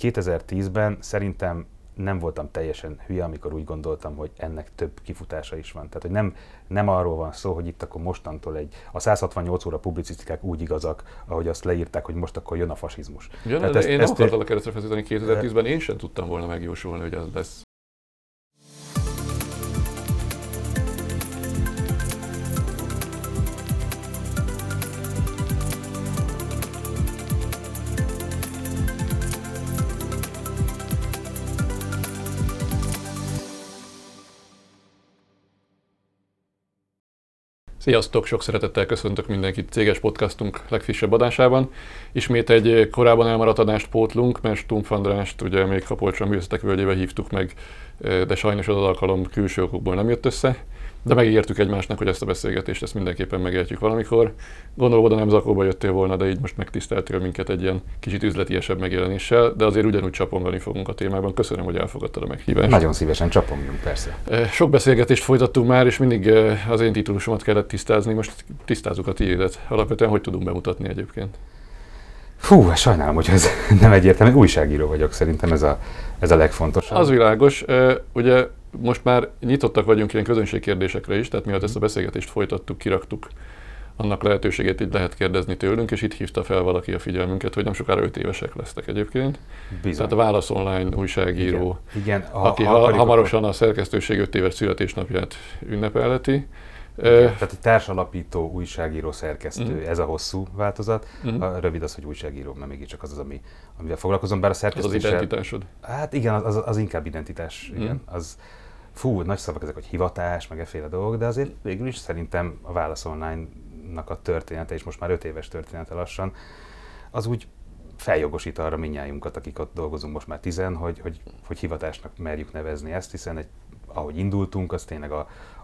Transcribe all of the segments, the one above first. hogy 2010-ben szerintem nem voltam teljesen hülye, amikor úgy gondoltam, hogy ennek több kifutása is van. Tehát, hogy nem arról van szó, hogy itt akkor mostantól a 168 óra publicisztikák úgy igazak, ahogy azt leírták, hogy most akkor jön a fasizmus. Ja, de én nem akartalak keresztre feszíteni 2010-ben, én sem tudtam volna megjósolni, hogy az lesz. Sziasztok! Sok szeretettel köszöntök mindenkit céges podcastunk legfrissebb adásában. Ismét egy korábban elmaradt adást pótlunk, mert Stumpf Andrást ugye még Kapolcsra a Művészetek Völgyébe hívtuk meg, de sajnos az alkalom külső okokból nem jött össze. De megígértük egymásnak, hogy ezt a beszélgetést mindenképpen megértjük valamikor. Gondolom, oda nem zakóba jöttél volna, de így most megtiszteltél minket egy ilyen kicsit üzletiesebb megjelenéssel, de azért ugyanúgy csapongani fogunk a témában. Köszönöm, hogy elfogadtad a meghívást. Nagyon szívesen csapongjunk, persze. Sok beszélgetést folytattunk már, és mindig az én titulusomat kellett tisztázni, most tisztázzuk a tiédet. Alapvetően hogy tudunk bemutatni egyébként? Fú, sajnálom, hogy ez nem egyértelmű. Újságíró vagyok, szerintem ez a legfontosabb. Az világos, ugye most már nyitottak vagyunk ilyen közönségkérdésekre is, tehát miatt ezt a beszélgetést folytattuk, kiraktuk annak lehetőségét, így lehet kérdezni tőlünk, és itt hívta fel valaki a figyelmünket, hogy nem sokára 5 évesek lesztek egyébként. Bizony. Tehát a Válasz Online újságíró, Igen. Aki hamarosan a szerkesztőség 5 éves születésnapját ünnepelheti. Tehát a társalapító, újságíró, szerkesztő, ez a hosszú változat. A rövid az, hogy újságíró, mert mégiscsak az az, amivel foglalkozom, bár a szerkesztéssel... Az identitásod? Hát igen, az inkább identitás, igen. Az, fú, nagy szavak ezek, hogy hivatás, meg efféle dolgok, de azért végül is szerintem a Válasz Online-nak a története, és most már 5 éves története lassan, az úgy feljogosít arra mindnyájunkat, akik ott dolgozunk most már 10, hogy hivatásnak merjük nevezni ezt, hiszen ahogy indultunk, az tényleg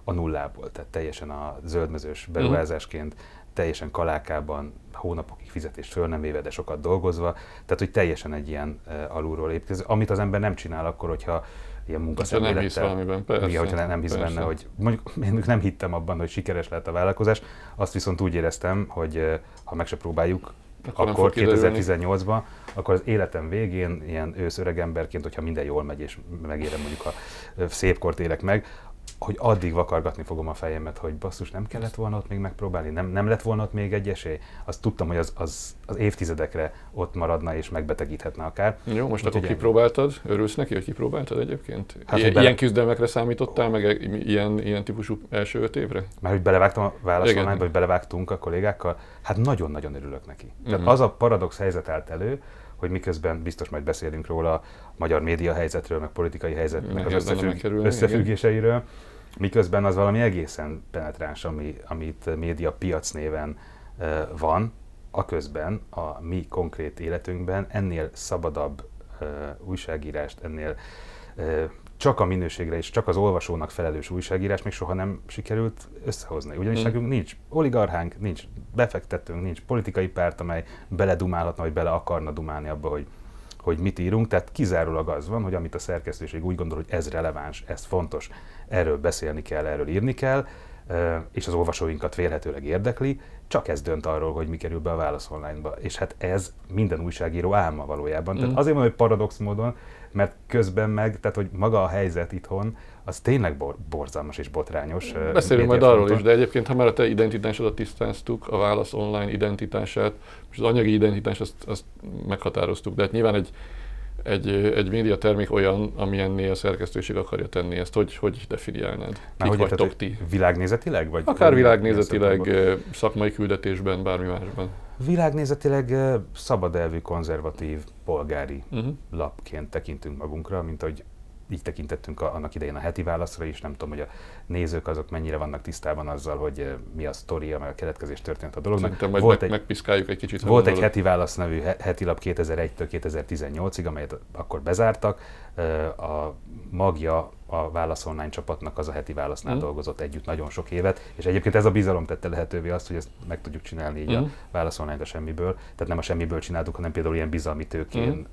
a nullából, tehát teljesen a zöldmezős beruházásként, teljesen kalákában, hónapokig fizetést föl nem véve, de sokat dolgozva, tehát hogy teljesen egy ilyen alulról építkező, amit az ember nem csinál akkor, hogyha ilyen munkaszemlélettel, hogyha nem hisz benne, hogy mondjuk nem hittem abban, hogy sikeres lehet a vállalkozás, azt viszont úgy éreztem, hogy ha meg se próbáljuk, akkor 2018-ban, akkor az életem végén ilyen ősz öreg emberként, hogyha minden jól megy és megérem mondjuk a szép kort élek meg, hogy addig vakargatni fogom a fejemet, hogy basszus, nem kellett volna ott még megpróbálni, nem lett volna ott még egy esély. Azt tudtam, hogy az évtizedekre ott maradna és megbetegíthetne akár. Jó, most akkor kipróbáltad? Örülsz neki, hogy kipróbáltad egyébként? Hát, ilyen küzdelmekre számítottál, meg ilyen típusú első 5 évre? Már hogy belevágtam a válaszolmányba, vagy belevágtunk a kollégákkal, hát nagyon-nagyon örülök neki. Tehát az a paradox helyzet állt elő, hogy miközben biztos majd beszélünk róla a magyar média helyzetről, meg politikai helyzetnek az összefüggéseiről, miközben az valami egészen penetráns, amit média piac néven van, aközben a mi konkrét életünkben ennél szabadabb újságírást, ennél csak a minőségre és csak az olvasónak felelős újságírás még soha nem sikerült összehozni. Ugyanis nekünk nincs oligarchánk, nincs befektetőnk, nincs politikai párt, amely beledumálhatna, vagy bele akarna dumálni abba, hogy mit írunk. Tehát kizárólag az van, hogy amit a szerkesztőség úgy gondol, hogy ez releváns, ez fontos, erről beszélni kell, erről írni kell, és az olvasóinkat vélhetőleg érdekli, csak ez dönt arról, hogy mi kerül be a Válasz Online-ba. És hát ez minden újságíró álma valójában. Tehát azért van, hogy paradox módon, mert közben meg, tehát hogy maga a helyzet itthon, az tényleg borzalmas és botrányos. Beszélünk majd arról is, de egyébként, ha már a te identitásodat tisztáztuk, a Válasz Online identitását, és az anyagi identitást, azt meghatároztuk, de hát nyilván egy médiatermék olyan, amilyenné a szerkesztőség akarja tenni ezt. Hogy definiálnád? Kik vagytok ti? Világnézetileg? Vagy akár világnézetileg, szakmai küldetésben, bármi másban. Világnézetileg szabadelvű, konzervatív, polgári lapként tekintünk magunkra, mint ahogy így tekintettünk annak idején a Heti Válaszra is. Nem tudom, hogy a nézők azok mennyire vannak tisztában azzal, hogy mi a sztoria, meg a keletkezés történt a dolognak. Szerintem volt megpiszkáljuk egy kicsit. Volt egy Heti Válasz nevű heti lap 2001-től 2018-ig, amelyet akkor bezártak. A magja a Válasz Online csapatnak az a Heti Válasznál dolgozott együtt nagyon sok évet, és egyébként ez a bizalom tette lehetővé azt, hogy ezt meg tudjuk csinálni így a Válasz Online-t a semmiből. Tehát nem a semmiből csináltuk, hanem például ilyen bizalmi tőkén,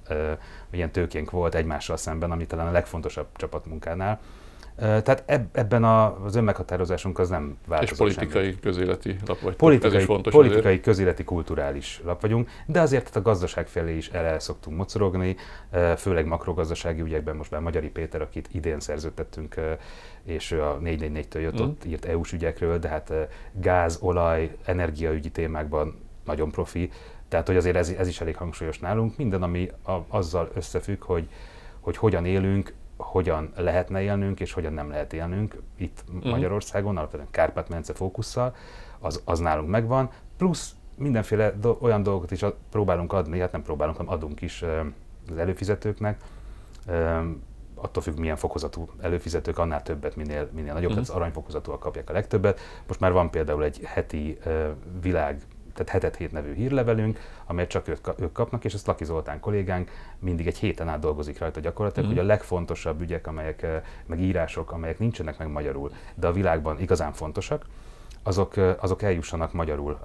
ilyen tőkénk volt egymással szemben, ami talán a legfontosabb csapatmunkánál. Tehát ebben az önmeghatározásunk az nem változik. És politikai közéleti lap vagy. Politikai közéleti kulturális lap vagyunk, de azért a gazdaság felé is el szoktunk mocorogni, főleg makrogazdasági ügyekben most már Magyari Péter, akit idén szerződtettünk, és ő a 444-től jött, ott írt EU-s ügyekről, de hát gáz, olaj, energiaügyi témákban nagyon profi, tehát hogy azért ez is elég hangsúlyos nálunk. Minden, ami azzal összefügg, hogy hogyan élünk, hogyan lehetne élnünk és hogyan nem lehet élnünk itt Magyarországon, alapvetően Kárpát-mence fókusszal, az nálunk megvan, plusz mindenféle olyan dolgokat is próbálunk adni, hát nem próbálunk, hanem adunk is az előfizetőknek, attól függ, milyen fokozatú előfizetők, annál többet, minél nagyobb, tehát az aranyfokozatúak kapják a legtöbbet. Most már van például egy heti világ, tehát Hetet Hét nevű hírlevelünk, amelyet csak ők kapnak, és ezt Laki Zoltán kollégánk mindig egy héten át dolgozik rajta gyakorlatilag, hogy a legfontosabb ügyek, amelyek, meg írások, amelyek nincsenek meg magyarul, de a világban igazán fontosak, azok eljussanak magyarul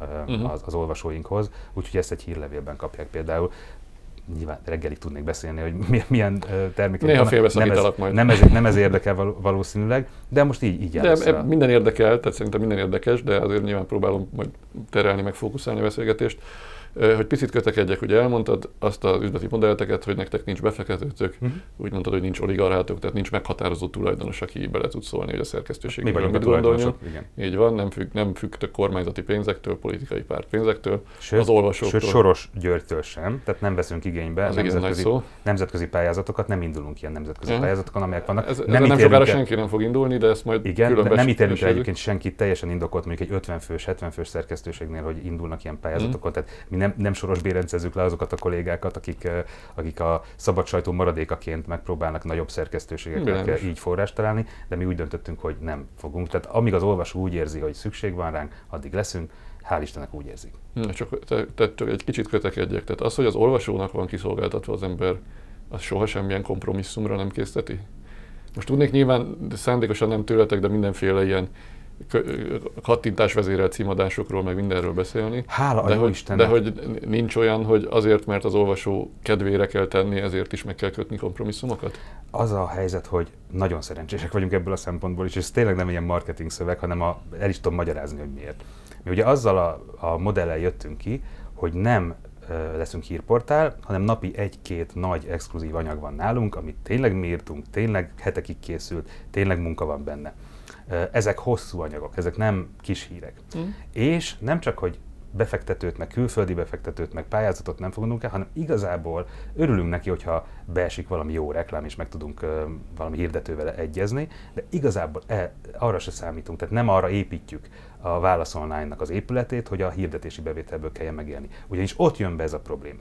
az olvasóinkhoz, úgyhogy ezt egy hírlevélben kapják például. Nyilván reggelig tudnék beszélni, hogy milyen termékek. Néha félbeszakítalak majd. Nem ez érdekel valószínűleg, de most így áll. De minden érdekel, tehát szerintem minden érdekes, de azért nyilván próbálom majd terelni, meg fókuszálni a beszélgetést. Hogy picit kötekedjek, ugye elmondtad azt az üzleti modelleteket, hogy nektek nincs befektetőtök, úgy mondtad, hogy nincs oligarchátok, tehát nincs meghatározó tulajdonos, aki bele tud szólni, hogy a szerkesztőség mit gondoljon. Így van, nem függtök kormányzati pénzektől, politikai pártpénzektől, az olvasóktól. Sőt, Soros Györgytől sem, tehát nem veszünk igénybe nemzetközi pályázatokat, nem indulunk ilyen nemzetközi pályázatokon, amelyek vannak. Nem sokára senki nem fog indulni, de ezt majd különböző. Nem ítélünk el egyébként senkit, teljesen indokolt, mondjuk egy 50 fős, 70 fős szerkesztőségnél, hogy indulnak ilyen pályázatokon. Tehát nem soros bérencezzük le azokat a kollégákat, akik a szabad sajtó maradékaként megpróbálnak nagyobb szerkesztőségeknek így forrást találni, de mi úgy döntöttünk, hogy nem fogunk. Tehát amíg az olvasó úgy érzi, hogy szükség van ránk, addig leszünk, hál' Istennek úgy érzik. Csak egy kicsit kötekedjek. Tehát az, hogy az olvasónak van kiszolgáltatva az ember, az soha semmilyen kompromisszumra nem készteti? Most tudnék nyilván, szándékosan nem tőletek, de mindenféle ilyen kattintásvezérelt címadásokról, meg mindenről beszélni. Hála Istennek! De hogy nincs olyan, hogy azért, mert az olvasó kedvére kell tenni, ezért is meg kell kötni kompromisszumokat? Az a helyzet, hogy nagyon szerencsések vagyunk ebből a szempontból is, és ez tényleg nem ilyen marketing szöveg, hanem el is tudom magyarázni, hogy miért. Mi ugye azzal a modellel jöttünk ki, hogy nem leszünk hírportál, hanem napi egy-két nagy exkluzív anyag van nálunk, amit tényleg mi írtunk, tényleg hetekig készült, tényleg munka van benne. Ezek hosszú anyagok, ezek nem kis hírek. És nem csak, hogy befektetőt, meg külföldi befektetőt, meg pályázatot nem fogadunk el, hanem igazából örülünk neki, hogyha beesik valami jó reklám, és meg tudunk valami hirdetővel egyezni, de igazából arra se számítunk, tehát nem arra építjük a Válasz Online-nak az épületét, hogy a hirdetési bevételből kelljen megélni. Ugyanis ott jön be ez a probléma.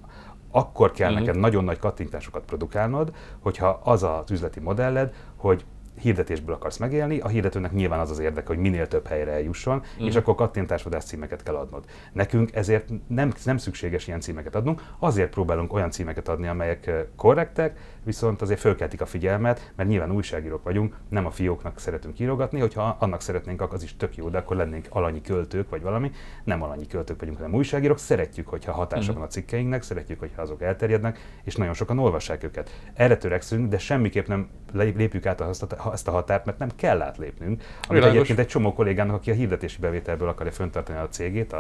Akkor kell neked nagyon nagy kattintásokat produkálnod, hogyha az az üzleti modelled, hogy hirdetésből akarsz megélni, a hirdetőnek nyilván az az érdeke, hogy minél több helyre eljusson, és akkor kattintásvadász címeket kell adnod. Nekünk ezért nem szükséges ilyen címeket adnunk, azért próbálunk olyan címeket adni, amelyek korrektek, viszont azért fölkeltik a figyelmet, mert nyilván újságírók vagyunk, nem a fióknak szeretünk írogatni, hogyha annak szeretnénk, az is tök jó, de akkor lennénk alanyi költők vagy valami. Nem alanyi költők vagyunk, hanem újságírók, szeretjük, hogyha hatása van a cikkeinknek, szeretjük, hogyha azok elterjednek, és nagyon sokan olvassák őket. Erre törekszünk, de semmiképp nem lépjük át ezt a határt, mert nem kell átlépnünk. Amit egyébként egy csomó kollégának, aki a hirdetési bevételből akarja föntartani a cégét,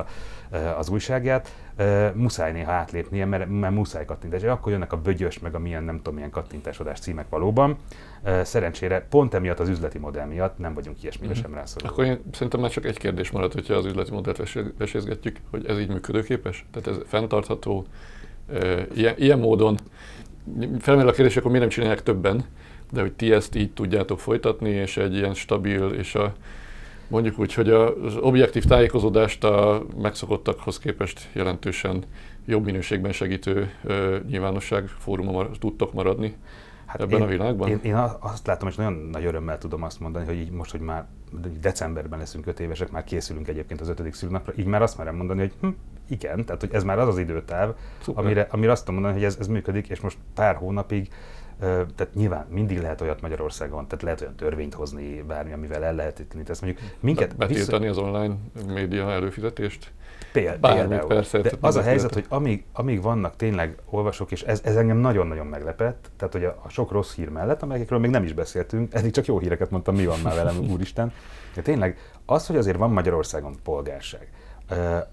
az újságját, muszáj néha átlépnie, mert muszáj kattintás. Akkor jönnek a Bödőcs, meg a milyen kattintásodás címek valóban. Szerencsére pont emiatt az üzleti modell miatt nem vagyunk ilyesmire sem rászorulva. Akkor én szerintem már csak egy kérdés maradt, hogyha az üzleti modellt vesézgetjük, hogy ez így működőképes? Tehát ez fenntartható, ilyen módon. Felmerül a kérdés, akkor miért nem csinálják többen? De hogy ti ezt így tudjátok folytatni, és egy ilyen stabil, és mondjuk úgy, hogy az objektív tájékozódást a megszokottakhoz képest jelentősen jobb minőségben segítő nyilvánosság fóruma tudtok maradni ebben a világban? Én azt látom, és nagyon nagy örömmel tudom azt mondani, hogy így most, hogy már decemberben leszünk 5 évesek, már készülünk egyébként az 5. szülőnapra, így már azt merem mondani, hogy igen, tehát hogy ez már az az időtáv, amire azt tudom mondani, hogy ez működik, és most pár hónapig Tehát nyilván mindig lehet olyat Magyarországon, tehát lehet olyan törvényt hozni bármi, amivel el lehet ütni. Tehát mondjuk minket betiltani az online média előfizetést? Például. Persze, de az a helyzet, hogy amíg vannak tényleg olvasók, és ez engem nagyon-nagyon meglepett, tehát hogy a sok rossz hír mellett, amelyekről még nem is beszéltünk, eddig csak jó híreket mondtam, mi van már velem, úristen. De tényleg az, hogy azért van Magyarországon polgárság,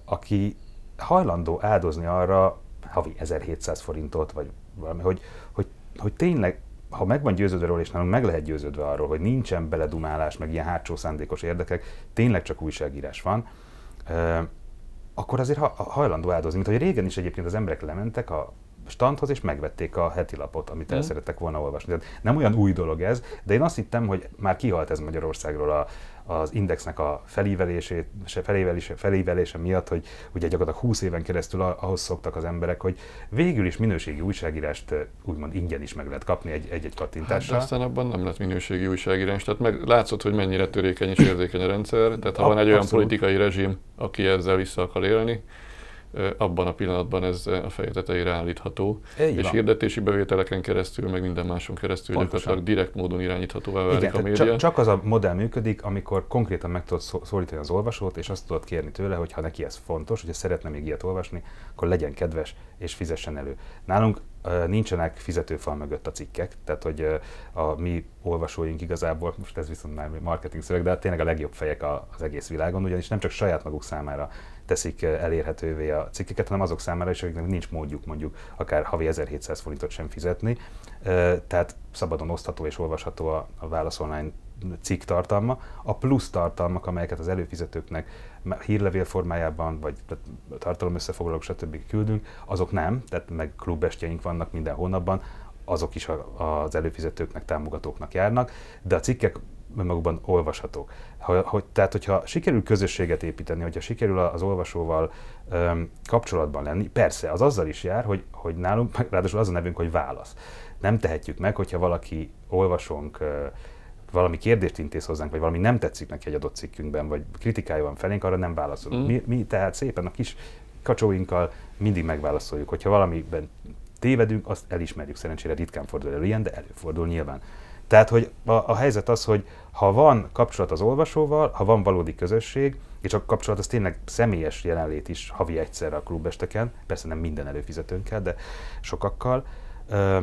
aki hajlandó áldozni arra havi 1700 forintot, vagy valami, hogy tényleg, ha meg van győződve róla, és nálunk meg lehet győződve arról, hogy nincsen beledumálás, meg ilyen hátsó szándékos érdekek, tényleg csak újságírás van, akkor azért hajlandó áldozni. Mint hogy régen is egyébként az emberek lementek a standhoz, és megvették a heti lapot, amit el szerettek volna olvasni. Tehát nem olyan új dolog ez, de én azt hittem, hogy már kihalt ez Magyarországról az Indexnek a felévelése miatt, hogy ugye gyakorlatilag 20 éven keresztül ahhoz szoktak az emberek, hogy végül is minőségi újságírást úgymond ingyen is meg lehet kapni egy-egy kattintással. Hát aztán abban nem lett minőségi újságírás, tehát látszott, hogy mennyire törékeny és érzékeny a rendszer, tehát ha van egy olyan politikai rezsim, aki ezzel vissza akar élni, abban a pillanatban ez a feje tetejére állítható, és hirdetési bevételeken keresztül, meg minden máson keresztül gyakorlatilag direkt módon irányíthatóvá válik a média. Csak az a modell működik, amikor konkrétan meg tudod szólítani az olvasót, és azt tudod kérni tőle, hogy ha neki ez fontos, hogyha szeretne még ilyet olvasni, akkor legyen kedves és fizessen elő. Nálunk nincsenek fizetőfal mögött a cikkek, tehát hogy a mi olvasóink igazából, most ez viszont már marketing szöveg, de hát tényleg a legjobb fejek az egész világon, ugyanis nem csak saját maguk számára teszik elérhetővé a cikkeket, hanem azok számára is, akiknek nincs módjuk mondjuk akár havi 1700 forintot sem fizetni. Tehát szabadon osztható és olvasható a Válasz Online cikk tartalma. A plusz tartalmak, amelyeket az előfizetőknek hírlevél formájában, vagy tartalom összefoglalók, stb. Küldünk, azok nem, tehát meg klubestjeink vannak minden hónapban, azok is az előfizetőknek, támogatóknak járnak, de a cikkek magukban olvashatók. Tehát, hogyha sikerül közösséget építeni, hogyha sikerül az olvasóval kapcsolatban lenni, persze, az azzal is jár, hogy nálunk, ráadásul az a nevünk, hogy Válasz. Nem tehetjük meg, hogyha valaki olvasónk valami kérdést intéz hozzánk, vagy valami nem tetszik neki egy adott cikkünkben, vagy kritikája van felénk, arra nem válaszolunk. Mi tehát szépen a kis kacsóinkkal mindig megválaszoljuk. Hogyha valamiben tévedünk, azt elismerjük. Szerencsére ritkán fordul elő ilyen, de előfordul nyilván. Tehát, hogy a helyzet az, hogy ha van kapcsolat az olvasóval, ha van valódi közösség, és a kapcsolat az tényleg személyes jelenlét is havi egyszer a klubesteken, persze nem minden előfizetőnkkel, de sokakkal,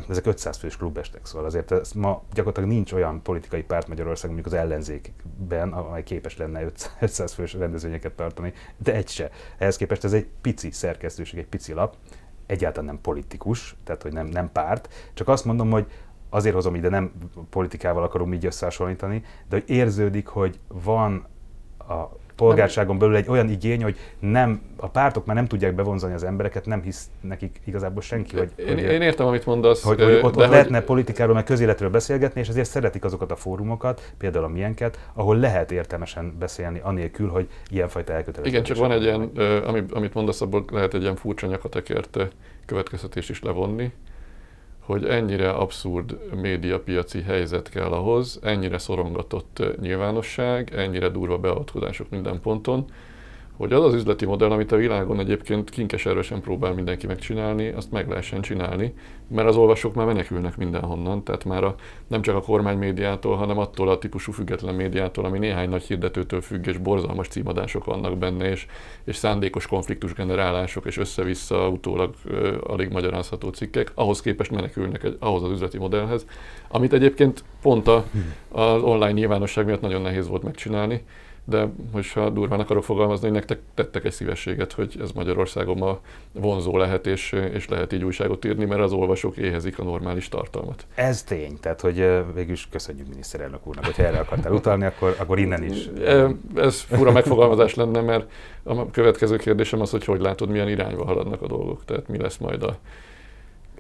ezek 500 fős klubestek, szóval azért ez ma gyakorlatilag nincs olyan politikai párt Magyarországon, mondjuk az ellenzékben, amely képes lenne 500 fős rendezvényeket tartani, de egy se. Ehhez képest ez egy pici szerkesztőség, egy pici lap, egyáltalán nem politikus, tehát hogy nem párt, csak azt mondom, hogy azért hozom ide, nem politikával akarom így összehasonlítani, de hogy érződik, hogy van a polgárságon belül egy olyan igény, hogy nem, a pártok már nem tudják bevonzani az embereket, nem hisz nekik igazából senki, hogy... Én értem, amit mondasz. Hogy lehetne politikáról, meg közéletről beszélgetni, és ezért szeretik azokat a fórumokat, például a miénket, ahol lehet értelmesen beszélni, anélkül, hogy ilyenfajta elkötelezés. Igen, csak van egy ilyen, amit mondasz, abból lehet egy ilyen furcsa nyakatekert következtetést is levonni, hogy ennyire abszurd médiapiaci helyzet kell ahhoz, ennyire szorongatott nyilvánosság, ennyire durva beavatkozások minden ponton, hogy az az üzleti modell, amit a világon egyébként kinkeservesen próbál mindenki megcsinálni, azt meg lehessen csinálni, mert az olvasók már menekülnek mindenhonnan, tehát már nem csak a kormánymédiától, hanem attól a típusú független médiától, ami néhány nagy hirdetőtől függ, és borzalmas címadások vannak benne, és szándékos konfliktus generálások, és össze-vissza utólag alig magyarázható cikkek, ahhoz képest menekülnek ahhoz az üzleti modellhez, amit egyébként pont az online nyilvánosság miatt nagyon nehéz volt megcsinálni. De most, ha durván akarok fogalmazni, hogy nektek tettek egy szívességet, hogy ez Magyarországon ma vonzó lehet, és lehet így újságot írni, mert az olvasók éhezik a normális tartalmat. Ez tény, tehát hogy végül is köszönjük miniszterelnök úrnak, hogyha erre akartál utalni, akkor innen is. Ez fura megfogalmazás lenne, mert a következő kérdésem az, hogy látod, milyen irányba haladnak a dolgok, tehát mi lesz majd a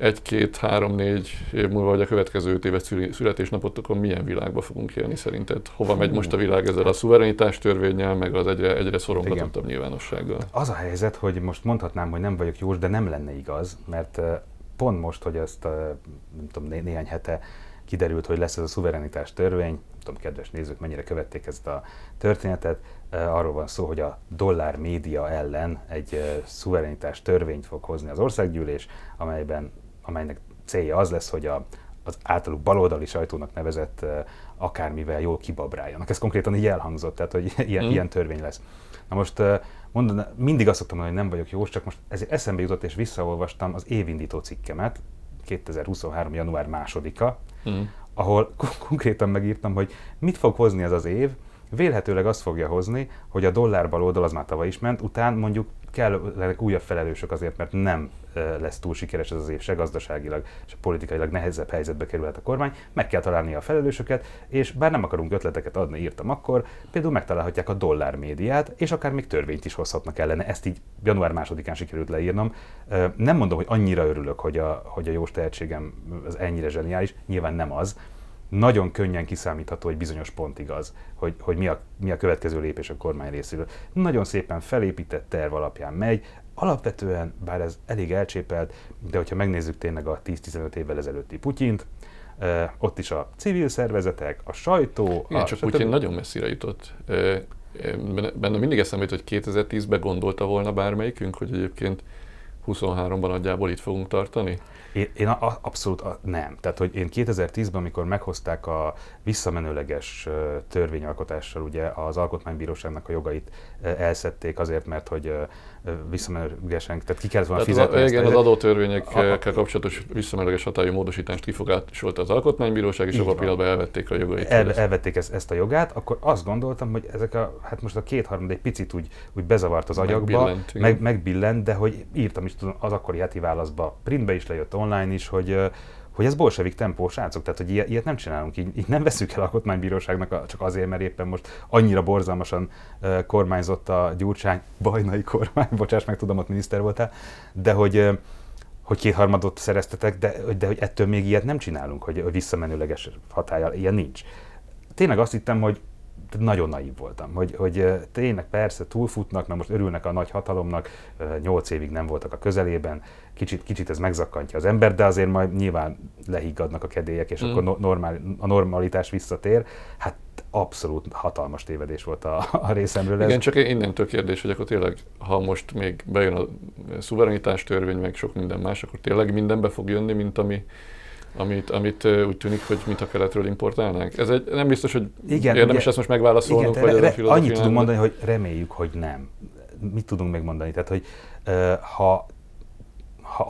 1, 2, 3, 4 év múlva, vagy a következő 5 éves születésnapotokon milyen világba fogunk élni szerinted? Hova megy most a világ ezzel a szuverenitás törvénnyel, meg az egyre szorongatottabb nyilvánossággal? Az a helyzet, hogy most mondhatnám, hogy nem vagyok jós, de nem lenne igaz, mert pont most, hogy ezt nem tudom, néhány hete kiderült, hogy lesz ez a szuverenitás törvény, nem tudom, kedves nézők, mennyire követték ezt a történetet, arról van szó, hogy a dollár média ellen egy szuverenitás törvényt fog hozni az országgyűlés, amelynek célja az lesz, hogy a az általuk baloldali sajtónak nevezett akármivel jól kibabráljanak. Ez konkrétan így elhangzott, tehát hogy ilyen törvény lesz. Na most mindig azt szoktam mondani, hogy nem vagyok jós, csak most ezért eszembe jutott és visszaolvastam az évindító cikkemet, 2023. január 2-a, ahol konkrétan megírtam, hogy mit fog hozni ez az év, vélhetőleg azt fogja hozni, hogy a dollár baloldal, az már tavaly is ment, után mondjuk kellenek újabb felelősök azért, mert nem lesz túl sikeres ez az év, se gazdaságilag, se politikailag nehezebb helyzetbe kerülhet a kormány, meg kell találni a felelősöket, és bár nem akarunk ötleteket adni, írtam akkor, például megtalálhatják a dollár médiát, és akár még törvényt is hozhatnak ellene, ezt így január 2-án sikerült leírnom. Nem mondom, hogy annyira örülök, hogy a jós tehetségem az ennyire zseniális, nyilván nem az. Nagyon könnyen kiszámítható, hogy bizonyos pontig az, hogy mi a következő lépés a kormány részéről. Nagyon szépen felépített terv alapján megy, alapvetően, bár ez elég elcsépelt, de hogyha megnézzük tényleg a 10-15 évvel ezelőtti Putyint, ott is a civil szervezetek, a sajtó... Igen, csak Putyin nagyon messzire jutott. Benne mindig eszembe jut, hogy 2010-ben gondolta volna bármelyikünk, hogy egyébként 23-ban nagyjából itt fogunk tartani? Én abszolút nem. Tehát, hogy én 2010-ben, amikor meghozták a visszamenőleges törvényalkotással, ugye az Alkotmánybíróságnak a jogait elszedték azért, mert hogy visszamenőlegesen, tehát ki kellett volna fizetni. Igen, az adótörvényekkel kapcsolatos visszamenőleges hatályú módosítást kifogásolta az Alkotmánybíróság, és abban a pillanatban elvették a jogait. Elvették ezt a jogát, akkor azt gondoltam, hogy ezek hát most a kétharmad egy picit úgy bezavart az agyakba, megbillent, de hogy írtam is tudom, az akkori Heti Válaszba, printbe is lejött, online is, hogy ez bolsevik tempó, srácok, tehát hogy ilyet nem csinálunk, így nem veszük el Alkotmánybíróságnak csak azért, mert éppen most annyira borzalmasan kormányzott a Gyurcsány, bajnai kormány, bocsáss meg, tudom, ott miniszter voltál, de hogy kétharmadot szereztetek, de hogy ettől még ilyet nem csinálunk, hogy visszamenőleges hatállyal, ilyen nincs. Tényleg azt hittem, hogy nagyon naív voltam, hogy tényleg persze túlfutnak, mert most örülnek a nagy hatalomnak, 8 évig nem voltak a közelében, kicsit ez megzakkantja az ember, de azért majd nyilván lehiggadnak a kedélyek, és akkor a normalitás visszatér. Hát abszolút hatalmas tévedés volt a részemről. Igen, csak innentől kérdés, hogy akkor tényleg, ha most még bejön a szuverenitás törvény, meg sok minden más, akkor tényleg mindenbe fog jönni, mint amit úgy tűnik, hogy mit a keletről importálnánk. Ez nem biztos, hogy igen, érdemes ugye, ezt most megválaszolnunk. Igen, vagy annyit tudunk mondani, hogy reméljük, hogy nem. Mit tudunk még mondani? Tehát, hogy ha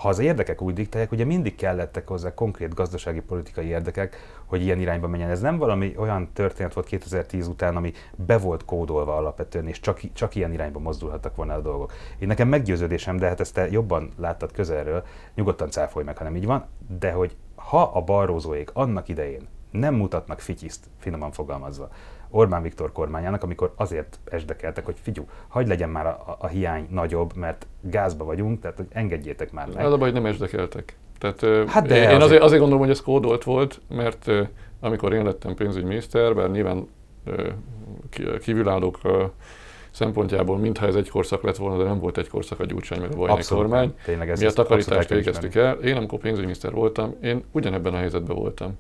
az érdekek úgy diktálják, ugye mindig kellettek hozzá konkrét gazdasági, politikai érdekek, hogy ilyen irányba menjen. Ez nem valami olyan történet volt 2010 után, ami be volt kódolva alapvetően, és csak ilyen irányba mozdulhattak volna a dolgok. Én nekem meggyőződésem, de hát ezt te jobban láttad közelről, nyugodtan cáfolj meg, ha nem így van, de hogy ha a balrózóék annak idején nem mutatnak fityiszt, finoman fogalmazva, Orbán Viktor kormányának, amikor azért esdekeltek, hogy figyú, hagyd legyen már a hiány nagyobb, mert gázba vagyunk, tehát hogy engedjétek már meg. Az a baj, hogy nem esdekeltek. Tehát, hát de én azért gondolom, hogy ez kódolt volt, mert amikor én lettem pénzügyminiszter, bár nyilván kívülállók szempontjából mintha ez egy korszak lett volna, de nem volt egy korszak a Gyurcsány meg a Bajnai kormány. Mi a takarítást végeztük el. Én amikor pénzügyminiszter voltam, én ugyanebben a helyzetben voltam.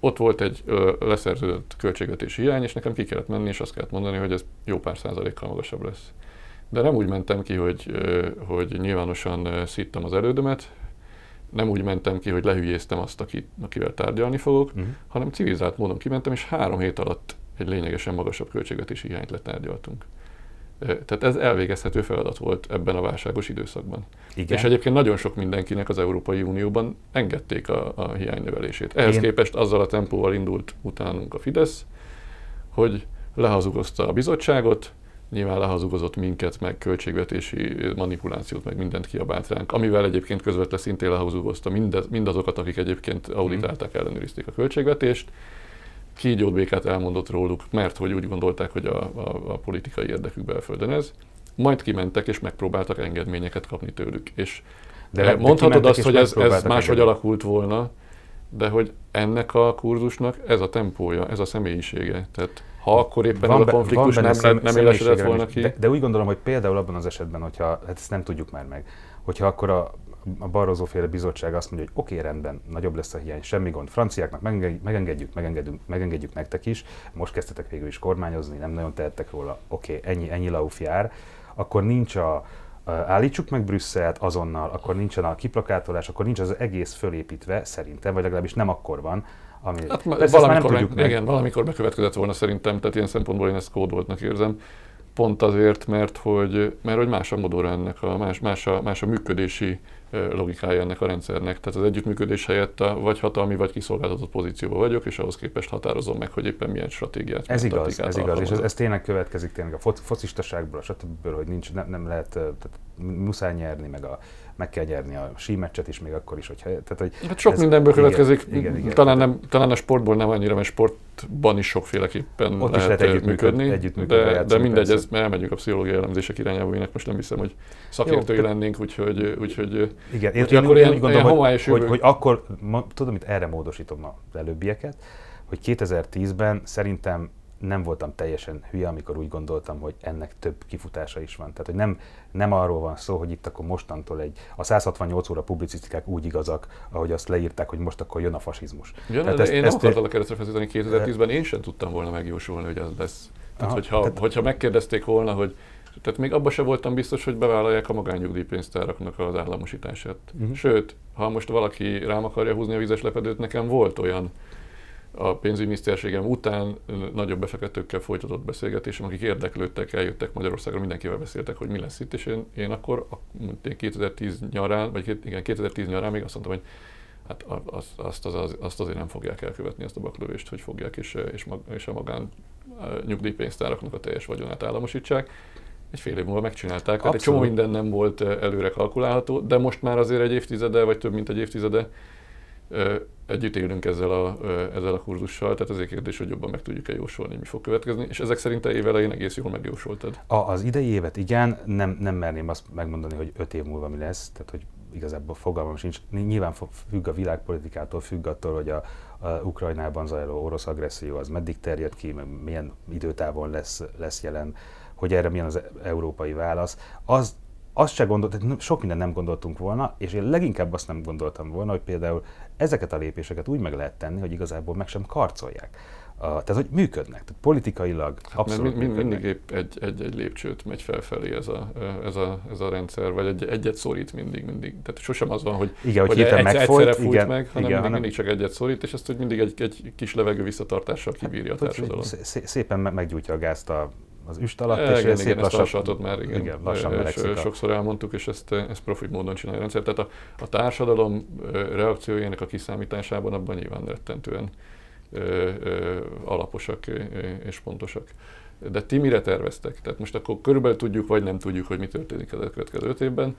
Ott volt egy leszerződött költségvetési hiány, és nekem ki kellett menni, és azt kellett mondani, hogy ez jó pár százalékkal magasabb lesz. De nem úgy mentem ki, hogy nyilvánosan szittem az elődömet, nem úgy mentem ki, hogy lehülyéztem azt, akivel tárgyalni fogok, hanem civilizált módon kimentem, és 3 hét alatt egy lényegesen magasabb költségvetési hiányt letárgyaltunk. Tehát ez elvégezhető feladat volt ebben a válságos időszakban. Igen. És egyébként nagyon sok mindenkinek az Európai Unióban engedték a hiánynövelését. Ehhez képest azzal a tempóval indult utánunk a Fidesz, hogy lehazugozta a bizottságot, nyilván lehazugozott minket, meg költségvetési manipulációt, meg mindent kiabált ránk, amivel egyébként közvetlen szintén lehazugozta mindazokat, akik egyébként auditálták, ellenőrizték a költségvetést. Kígyót békát elmondott róluk, mert hogy úgy gondolták, hogy a politikai érdekük belföldön ez. Majd kimentek és megpróbáltak engedményeket kapni tőlük. És de mondhatod azt, hogy ez máshogy alakult volna, de hogy ennek a kurzusnak ez a tempója, ez a személyisége. Tehát ha akkor éppen ez a konfliktus nem élesedett volna ki. De úgy gondolom, hogy például abban az esetben, hogyha, hát ezt nem tudjuk már meg, hogyha akkor a Barroso-féle bizottság azt mondja, hogy oké, rendben, nagyobb lesz a hiány, semmi gond, franciáknak megengedjük nektek is, most kezdtetek végül is kormányozni, nem nagyon tehettek róla, oké, ennyi lauf jár, akkor nincs a állítsuk meg Brüsszelt azonnal, akkor nincsen a kiplakátolás, akkor nincs az egész fölépítve szerintem, vagy legalábbis nem akkor van, ami... Hát, valamikor bekövetkezett volna szerintem, tehát ilyen szempontból én ezt kódoltnak érzem. Pont azért, mert hogy más a modora ennek, más a működési logikája ennek a rendszernek. Tehát az együttműködés helyett vagy hatalmi, vagy kiszolgáltatott pozícióban vagyok, és ahhoz képest határozom meg, hogy éppen milyen stratégiát. Ez igaz, és ez tényleg következik tényleg a focistaságból, a stb., hogy nincs, nem lehet, tehát muszáj nyerni, meg kell nyerni a símeccset is, még akkor is, hogyha... Tehát, hogy hát sok mindenből következik, igen. Talán a sportból nem annyira, mert sportban is sokféleképpen ott lehet együttműködni, de mindegy, ez, mert elmegyünk a pszichológiai elemzések irányába, én most nem hiszem, hogy szakértői lennénk, úgyhogy igen, én úgy gondolom, hogy akkor, tudom, itt erre módosítom az előbbieket, hogy 2010-ben szerintem nem voltam teljesen hülye, amikor úgy gondoltam, hogy ennek több kifutása is van. Tehát, hogy nem arról van szó, hogy itt akkor mostantól a 168 óra publicisztikák úgy igazak, ahogy azt leírták, hogy most akkor jön a fasizmus. Ja, tehát én nem akartam a keresztre feszíteni 2010-ben, én sem tudtam volna megjósolni, hogy az lesz. Tehát, hogyha megkérdezték volna, hogy... Tehát még abban sem voltam biztos, hogy bevállalják a magánnyugdíjpénztáraknak az államosítását. Uh-huh. Sőt, ha most valaki rám akarja húzni a vízes lepedőt, nekem volt olyan a pénzügyminiszterségem után nagyobb befektetőkkel folytatott beszélgetésem, akik érdeklődtek, eljöttek Magyarországra, mindenkivel beszéltek, hogy mi lesz itt, és én akkor 2010 nyarán még azt mondtam, hogy hát azt azért nem fogják elkövetni, azt a baklövést, hogy fogják, és a magánnyugdíjpénztáraknak a teljes vagyonát államosítsák. Egy fél év múlva megcsinálták, tehát egy csomó minden nem volt előre kalkulálható, de most már azért egy évtizede, vagy több mint egy évtizede együtt élünk ezzel a kurzussal, tehát azért kérdés, hogy jobban meg tudjuk-e jósolni, mi fog következni, és ezek szerint te évelején egész jól megjósoltad. Az idei évet igen, nem merném azt megmondani, hogy 5 év múlva mi lesz, tehát hogy igazából fogalmam sincs. Nyilván függ a világpolitikától, függ attól, hogy a Ukrajnában zajló orosz agresszió az meddig terjed ki, milyen időtávon lesz jelen, hogy erre milyen az európai válasz. Azt se gondolt, sok mindent nem gondoltunk volna, és én leginkább azt nem gondoltam volna, hogy például ezeket a lépéseket úgy meg lehet tenni, hogy igazából meg sem karcolják. Tehát, hogy működnek, tehát politikailag abszolút működnek. Mindig épp egy lépcsőt megy felfelé ez a rendszer, vagy egyet szorít mindig. Tehát sosem az van, hogy egyszerre fújt meg, hanem mindig csak egyet szorít, és ezt úgy mindig egy kis levegő visszatartással kibírja a társadalom. Szépen meggyújtja a gázt az üst alatt, és szép lassan melegszik. Sokszor elmondtuk, és ezt profi módon csinálja a rendszer. Tehát a társadalom reakciójának a kiszámításában abban nyilván rettentően alaposak és pontosak. De ti mire terveztek? Tehát most akkor körülbelül tudjuk, vagy nem tudjuk, hogy mi történik a következő 5 évben.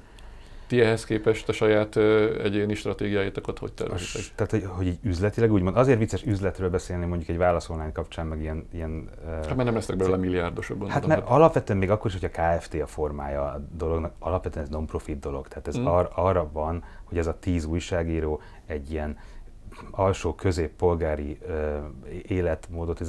Ti ehhez képest a saját egyéni stratégiáitokat hogy tervezitek? Tehát, hogy így üzletileg úgymond, azért vicces üzletről beszélni mondjuk egy Válasz Online kapcsán, meg ilyen hát mert nem lesznek belőle milliárdosokban. Hát nem, alapvetően még akkor is, hogy a KFT a formája a dolognak, alapvetően ez non-profit dolog, tehát ez arra van, hogy ez a 10 újságíró egy ilyen alsó középpolgári életmódot,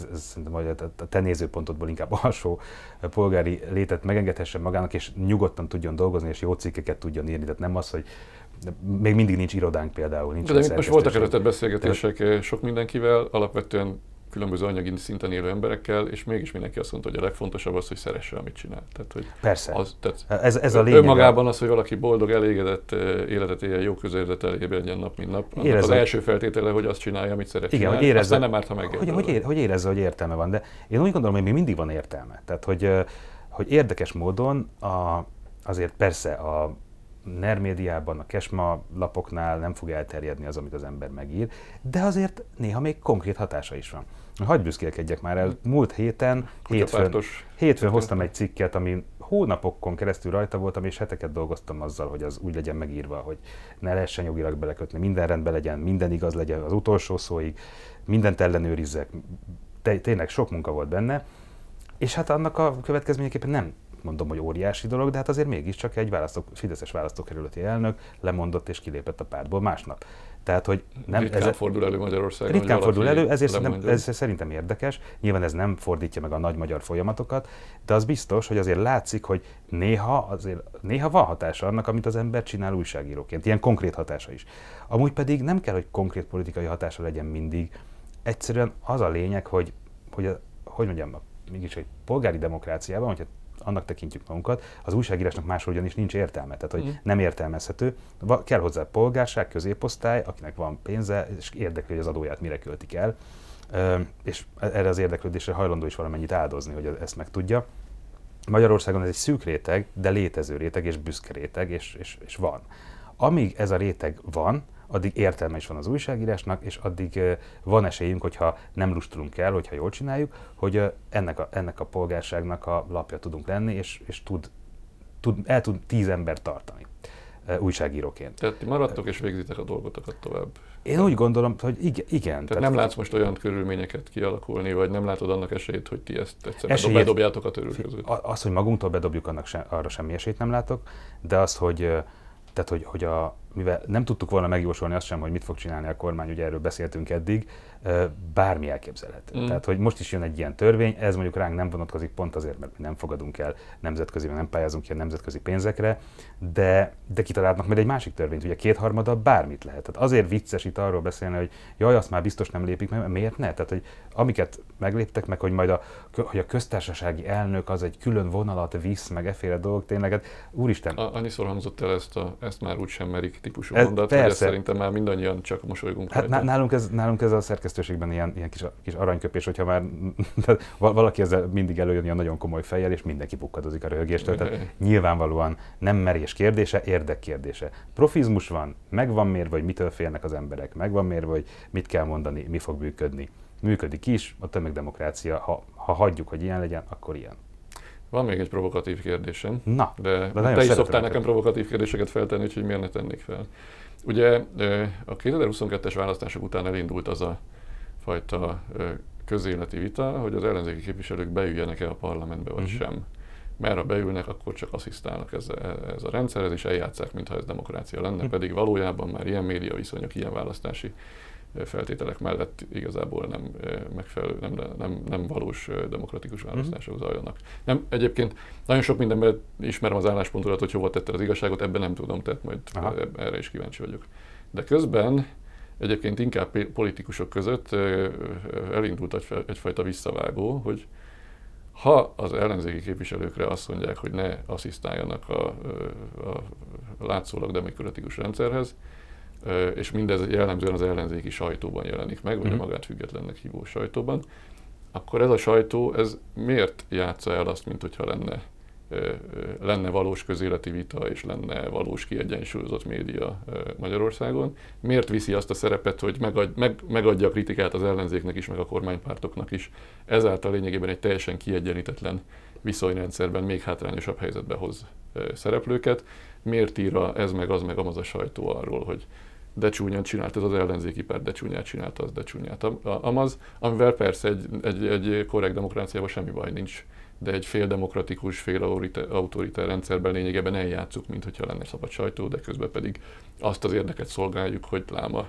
a te nézőpontodból inkább alsó polgári létet megengedhessen magának, és nyugodtan tudjon dolgozni, és jó cikkeket tudjon írni. Tehát nem az, hogy még mindig nincs irodánk például. Nincs de most voltak előtted beszélgetések sok mindenkivel, alapvetően különböző anyagi szinten élő emberekkel, és mégis mindenki azt mondta, hogy a legfontosabb az, hogy szeresse, amit csinál. Tehát, hogy persze. Ez a lényeg. Önmagában az, hogy valaki boldog, elégedett életet éljen, jó közérzettel éljen nap, mint nap. Az első feltétele, hogy azt csinálja, amit szeret csinálni. Igen, aztán nem árt, ha megérte. Hogy érezze, hogy értelme van. De én úgy gondolom, hogy még mindig van értelme. Tehát, hogy érdekes módon azért persze a NER médiában, a Kesma lapoknál nem fog elterjedni az, amit az ember megír, de azért néha még konkrét hatása is van. Hadd büszkélkedjek már el, múlt héten, hétfőn hoztam egy cikket, ami hónapokon keresztül rajta voltam, és heteket dolgoztam azzal, hogy az úgy legyen megírva, hogy ne lehessen jogilag belekötni, minden rendben legyen, minden igaz legyen az utolsó szóig, mindent ellenőrizzek, tényleg sok munka volt benne, és hát annak a következményeképpen nem mondom, hogy óriási dolog, de hát azért mégiscsak egy fideszes választókerületi elnök lemondott és kilépett a pártból másnap. Tehát, hogy nem... Ritkán fordul elő Magyarországon. Ritkán fordul elő, ezért szerintem érdekes. Nyilván ez nem fordítja meg a nagy magyar folyamatokat, de az biztos, hogy azért látszik, hogy néha van hatása annak, amit az ember csinál újságíróként. Ilyen konkrét hatása is. Amúgy pedig nem kell, hogy konkrét politikai hatása legyen mindig. Egyszerűen az a lényeg, hogy mégis egy polgári demokráciában, hogyha annak tekintjük magunkat, az újságírásnak máshol ugyanis nincs értelme, tehát hogy nem értelmezhető. Kell hozzá polgárság, középosztály, akinek van pénze, és érdekli, hogy az adóját mire költik el, és erre az érdeklődésre hajlandó is valamennyit áldozni, hogy ezt megtudja. Magyarországon ez egy szűk réteg, de létező réteg, és büszke réteg, és van. Amíg ez a réteg van, addig értelme is van az újságírásnak, és addig van esélyünk, hogyha nem lustulunk el, hogyha jól csináljuk, hogy ennek a polgárságnak a lapja tudunk lenni, és el tud 10 ember tartani újságíróként. Tehát ti maradtok és végzitek a dolgotokat tovább. Én úgy gondolom, hogy igen. Tehát nem látsz most olyan körülményeket kialakulni, vagy nem látod annak esélyt, hogy ti ezt egyszer bedobjátok a török között? Az, hogy magunktól bedobjuk, arra semmi esélyt nem látok, de az, hogy mivel nem tudtuk volna megjósolni azt sem, hogy mit fog csinálni a kormány, ugye erről beszéltünk eddig, bármi elképzelhető. Tehát, hogy most is jön egy ilyen törvény, ez mondjuk ránk nem vonatkozik pont azért, mert mi nem fogadunk el nemzetközi, nem pályázunk ilyen nemzetközi pénzekre, de kitalálnak majd egy másik törvényt, ugye kétharmada bármit lehet. Tehát azért vicces itt arról beszélni, hogy jaj, azt már biztos nem lépik, mert miért ne? Tehát, hogy amiket megléptek meg, hogy majd hogy a köztársasági elnök az egy külön vonalat visz, meg efféle dolgok, tényleg, hát, úristen. Annyiszor hangzott el ezt már úgysem merik típusú mondat, hogy ezt szerintem már mindannyian csak mosolygunk. Hát nálunk ez a szerkesztőségben ilyen kis aranyköpés, hogyha már valaki ezzel mindig előjön ilyen nagyon komoly fejjel, és mindenki bukkadozik a röhögéstől. Tehát nyilvánvalóan nem merés kérdése, érdekkérdése. Profizmus van, meg van mérve, hogy mitől félnek az emberek, meg van mérve, hogy mit kell mondani, mi fog működni. Működik is, a tömegdemokrácia, ha hagyjuk, hogy ilyen legyen, akkor ilyen. Van még egy provokatív kérdésem, de te is szoktál nekem provokatív kérdéseket feltenni, úgyhogy miért ne tennék fel. Ugye a 2022-es választások után elindult az a fajta közéleti vita, hogy az ellenzéki képviselők beüljenek-e a parlamentbe, vagy sem. Mert ha beülnek, akkor csak asszisztálnak ez a rendszerhez, és eljátszák, mintha ez demokrácia lenne, pedig valójában már ilyen médiaviszonyok, ilyen választási feltételek mellett igazából nem megfelelő, nem valós demokratikus választások zajlanak. Nem, egyébként nagyon sok mindenben ismerem az álláspontodat, hogy hova tette az igazságot, ebben nem tudom, tehát majd erre is kíváncsi vagyok. De közben egyébként inkább politikusok között elindult egyfajta visszavágó, hogy ha az ellenzéki képviselőkre azt mondják, hogy ne asszisztáljanak a látszólag demokratikus rendszerhez, és mindez jellemzően az ellenzéki sajtóban jelenik meg, vagy a magát függetlennek hívó sajtóban, akkor ez a sajtó, ez miért játsza el azt, mint hogyha lenne valós közéleti vita, és lenne valós kiegyensúlyozott média Magyarországon? Miért viszi azt a szerepet, hogy megadja a kritikát az ellenzéknek is, meg a kormánypártoknak is? Ezáltal lényegében egy teljesen kiegyenlítetlen viszonyrendszerben még hátrányosabb helyzetbe hoz szereplőket. Miért ír ez meg az meg amaz a sajtó arról, hogy de csúnyán csinált ez az ellenzéki párt, de csúnyát csinált az, de csúnyát amaz, amivel persze egy korrekt demokráciában semmi baj nincs, de egy féldemokratikus, fél autoritár rendszerben lényegében eljátszuk, mint hogyha lenne szabad sajtó, de közben pedig azt az érdeket szolgáljuk, hogy láma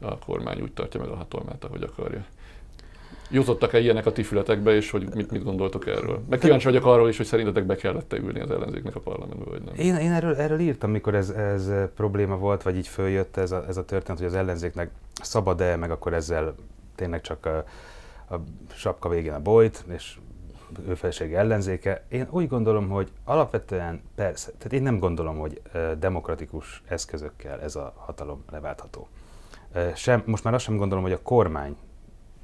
a kormány úgy tartja meg a hatalmát, ahogy akarja. Jutottak-e ilyenek a ti fületekbe, és hogy mit gondoltok erről? Meg kíváncsi vagyok arról is, hogy szerintetek be kellett ülni az ellenzéknek a parlamentbe, vagy nem? Én erről írtam, mikor ez probléma volt, vagy így följött ez a történet, hogy az ellenzéknek szabad-e, meg akkor ezzel tényleg csak a sapka végén a bojt, és ő felsége ellenzéke. Én úgy gondolom, hogy alapvetően persze, tehát én nem gondolom, hogy demokratikus eszközökkel ez a hatalom leváltható. Most már azt sem gondolom, hogy a kormány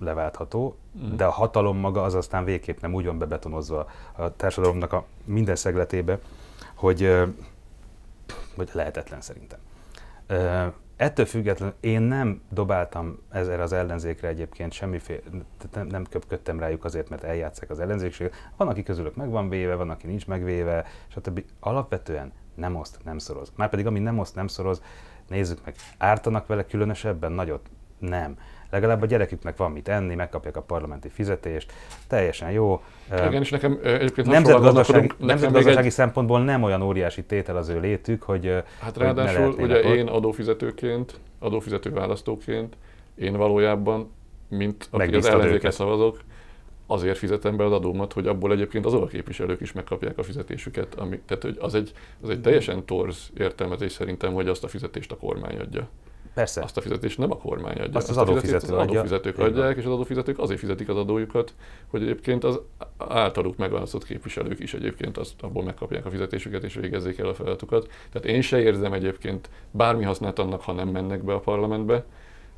leváltható, de a hatalom maga az aztán végképp nem úgy van bebetonozva a társadalomnak a minden szegletébe, hogy lehetetlen szerintem. Ettől függetlenül én nem dobáltam ezzel az ellenzékre egyébként semmiféle, nem köpködtem rájuk azért, mert eljátszák az ellenzékséget. Van, aki közülök meg van véve, van, aki nincs megvéve, stb. Alapvetően nem oszt, nem szoroz. Márpedig ami nem oszt, nem szoroz, nézzük meg, ártanak vele különösebben nagyot? Nem. Legalább a gyereküknek van mit enni, megkapják a parlamenti fizetést, teljesen jó. Igen, és nekem egyébként nemzetgazdasági szempontból nem olyan óriási tétel az ő létük, hogy... Hát ráadásul ugye én adófizetőként, adófizetőválasztóként, én valójában, mint aki az ellenzékre szavazok, azért fizetem be az adómat, hogy abból egyébként azok a képviselők is megkapják a fizetésüket. Tehát hogy az egy teljesen torz értelmezés szerintem, hogy azt a fizetést a kormány adja. Persze. Azt a fizetést nem a kormány adja. Azt az adófizetők adják, és az adófizetők azért fizetik az adójukat, hogy egyébként az általuk megválasztott képviselők is egyébként abból megkapják a fizetésüket és végezzék el a feladatukat. Tehát én se érzem egyébként bármi hasznát annak, ha nem mennek be a parlamentbe,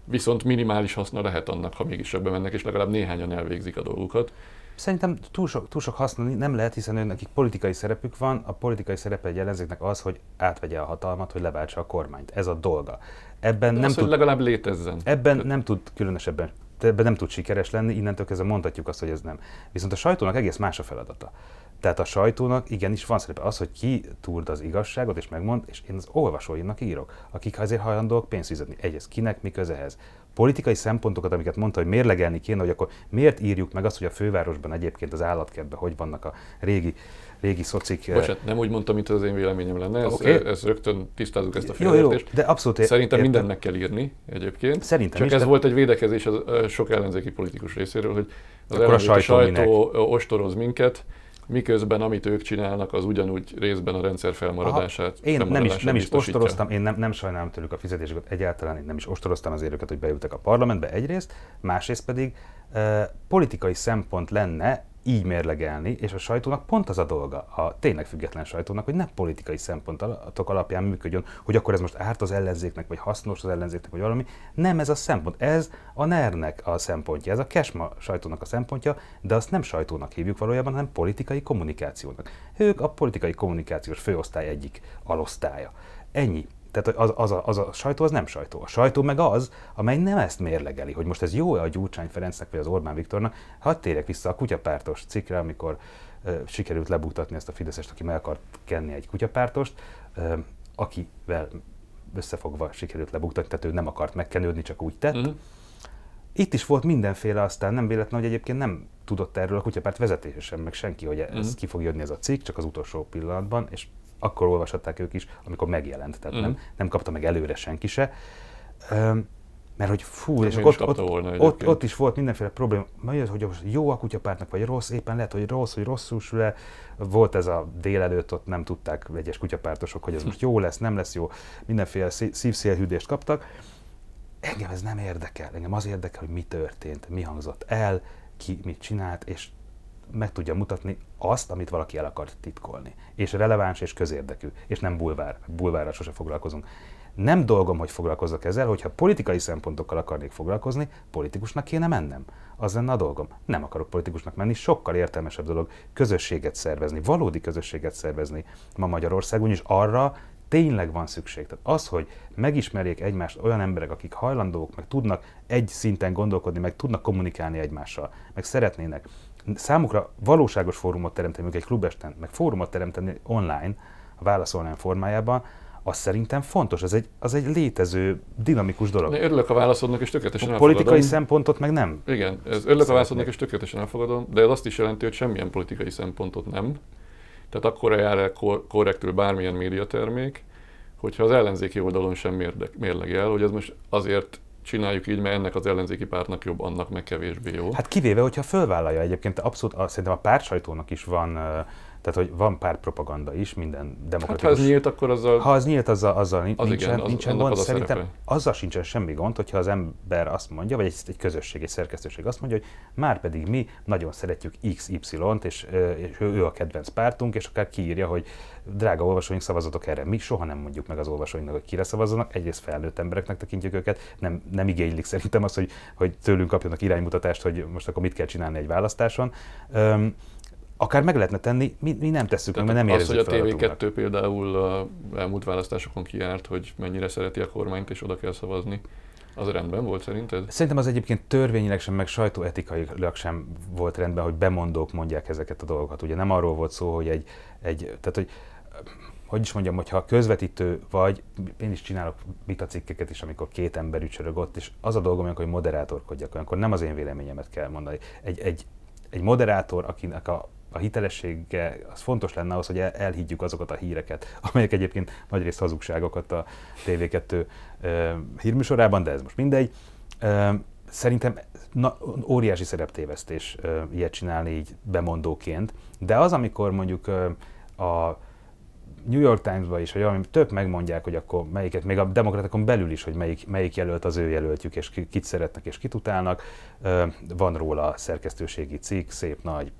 viszont minimális haszna lehet annak, ha mégis ebbe mennek, és legalább néhányan elvégzik a dolgukat. Szerintem túl sok haszna nem lehet, hiszen őnekik politikai szerepük van, a politikai szerepe egy ellenzéknek az, hogy átvegye a hatalmat, hogy leváltsa a kormányt. Ez a dolga. Ebben nem tud, hogy legalább létezzen. Ebben nem tud különösebben, ebben nem tud sikeres lenni, innentől kezdve mondhatjuk azt, hogy ez nem. Viszont a sajtónak egész más a feladata. Tehát a sajtónak igenis van szerepe az, hogy ki túrd az igazságot és megmond, és én az olvasóimnak írok, akik azért hajlandók pénzt fizetni. Egyrészt kinek, mi köze ehhez. Politikai szempontokat, amiket mondta, hogy mérlegelni kéne, hogy akkor miért írjuk meg azt, hogy a fővárosban egyébként az állatkertben hogy vannak a régi szocik. Bocsánat, nem úgy mondtam, mint az én véleményem lenne, ez rögtön tisztázunk ezt a félreértést. De abszolút szerintem mindennek meg kell írni egyébként. Szerintem csak is, ez volt egy védekezés az sok ellenzéki politikus részéről, hogy az ellenzéki sajtó ostoroz minket, miközben amit ők csinálnak, az ugyanúgy részben a rendszer felmaradását. Aha, én nem is ostoroztam, én nem sajnálom tőlük a fizetéseket egyáltalán, én nem is ostoroztam azért őket, hogy bejutak a parlamentbe egyrészt, másrészt pedig politikai szempont lenne így mérlegelni, és a sajtónak pont az a dolga, a tényleg független sajtónak, hogy nem politikai szempontok alapján működjön, hogy akkor ez most árt az ellenzéknek, vagy hasznos az ellenzéknek, vagy valami. Nem ez a szempont, ez a NER-nek a szempontja, ez a Kesma sajtónak a szempontja, de azt nem sajtónak hívjuk valójában, hanem politikai kommunikációnak. Ők a politikai kommunikációs főosztály egyik alosztálya. Ennyi. Tehát az a sajtó az nem sajtó. A sajtó meg az, amely nem ezt mérlegeli, hogy most ez jó-e a Gyurcsány Ferencnek vagy az Orbán Viktornak. Hadd térjek vissza a kutyapártos cikkre, amikor sikerült lebuktatni ezt a fideszest, aki meg akart kenni egy kutyapártost, akivel összefogva sikerült lebuktatni, tehát ő nem akart megkenődni, csak úgy tett. Mm. Itt is volt mindenféle, aztán nem véletlen, hogy egyébként nem tudott erről a kutyapárt vezetése sem, meg senki, hogy ez ki fog jönni ez a cikk, csak az utolsó pillanatban, és akkor olvashatták ők is, amikor megjelent, tehát nem kapta meg előre senki se. Mert hogy fú, és ott is volt mindenféle probléma, hogy jó a kutyapártnak, vagy rossz, éppen lehet, hogy rossz, hogy rosszul sül-e. Volt ez a délelőtt, ott nem tudták egyes kutyapártosok, hogy ez most jó lesz, nem lesz jó, mindenféle szívszélhűdést kaptak. Engem ez nem érdekel, engem az érdekel, hogy mi történt, mi hangzott el, ki mit csinált, és meg tudja mutatni azt, amit valaki el akart titkolni. És releváns és közérdekű, és nem bulvár. Bulvárral sose foglalkozunk. Nem dolgom, hogy foglalkozzak ezzel, hogyha politikai szempontokkal akarnék foglalkozni, politikusnak kéne mennem. Az lenne a dolgom. Nem akarok politikusnak menni, sokkal értelmesebb dolog közösséget szervezni, valódi közösséget szervezni ma Magyarországon, és arra tényleg van szükség. Tehát az, hogy megismerjék egymást olyan emberek, akik hajlandók, meg tudnak egy szinten gondolkodni, meg tudnak kommunikálni egymással, meg szeretnének számukra valóságos fórumot teremteni, egy klubesten, meg fórumot teremteni online, a Válasz Online formájában, az szerintem fontos, az egy létező, dinamikus dolog. Én örülök a válaszodnak, és tökéletesen elfogadom. Politikai szempontot meg nem. Igen, örülök a válaszodnak, és tökéletesen elfogadom, de ez azt is jelenti, hogy semmilyen politikai szempontot nem. Tehát akkora jár el korrektül bármilyen médiatermék, hogyha az ellenzéki oldalon sem mérlegel, hogy ez most azért csináljuk így, mert ennek az ellenzéki pártnak jobb, annak meg kevésbé jó. Hát kivéve, hogyha fölvállalja egyébként, abszolút szerintem a pártsajtónak is van, tehát hogy van pártpropaganda is, minden demokratikus. Hát ha ez nyílt, akkor azzal... Ha az nyílt, azzal nincsen gond. Szerintem azzal sincsen semmi gond, hogyha az ember azt mondja, vagy egy közösség, egy szerkesztőség azt mondja, hogy már pedig mi nagyon szeretjük XY-t, és ő a kedvenc pártunk, és akár kiírja, hogy drága olvasóink, szavazatok erre. Mi soha nem mondjuk meg az olvasóinknak, hogy kire szavazzanak, egyrészt felnőtt embereknek tekintjük őket, nem igénylik szerintem azt, hogy tőlünk kapjanak iránymutatást, hogy most akkor mit kell csinálni egy választáson. Akár meg lehetne tenni, mi nem tesszük, tehát mert nem érezzük fel. Az, hogy a TV2 például a elmúlt választásokon kijárt, hogy mennyire szereti a kormányt és oda kell szavazni, az rendben volt szerinted? Szerintem az egyébként törvényileg sem, meg sajtóetikailag sem volt rendben, hogy bemondók mondják ezeket a dolgokat. Ugye nem arról volt szó, hogy tehát hogy is mondjam, hogyha közvetítő vagy, én is csinálok vitacikkeket is, amikor két ember ücsörög ott, és az a dolgom olyankor, hogy moderátorkodjak, olyankor nem az én véleményemet kell mondani. Egy moderátor, akinek a hitelessége, az fontos lenne ahhoz, hogy elhiggyük azokat a híreket, amelyek egyébként nagyrészt hazugságokat a TV2 hírműsorában, de ez most mindegy. Szerintem óriási szereptévesztés ilyet csinálni így bemondóként, de az, amikor mondjuk a New York Times-ban is, hogy valami több megmondják, hogy akkor melyiket, még a demokratákon belül is, hogy melyik jelölt az ő jelöltjük, és kit szeretnek és kit utálnak. Van róla szerkesztőségi cikk, szép nagy.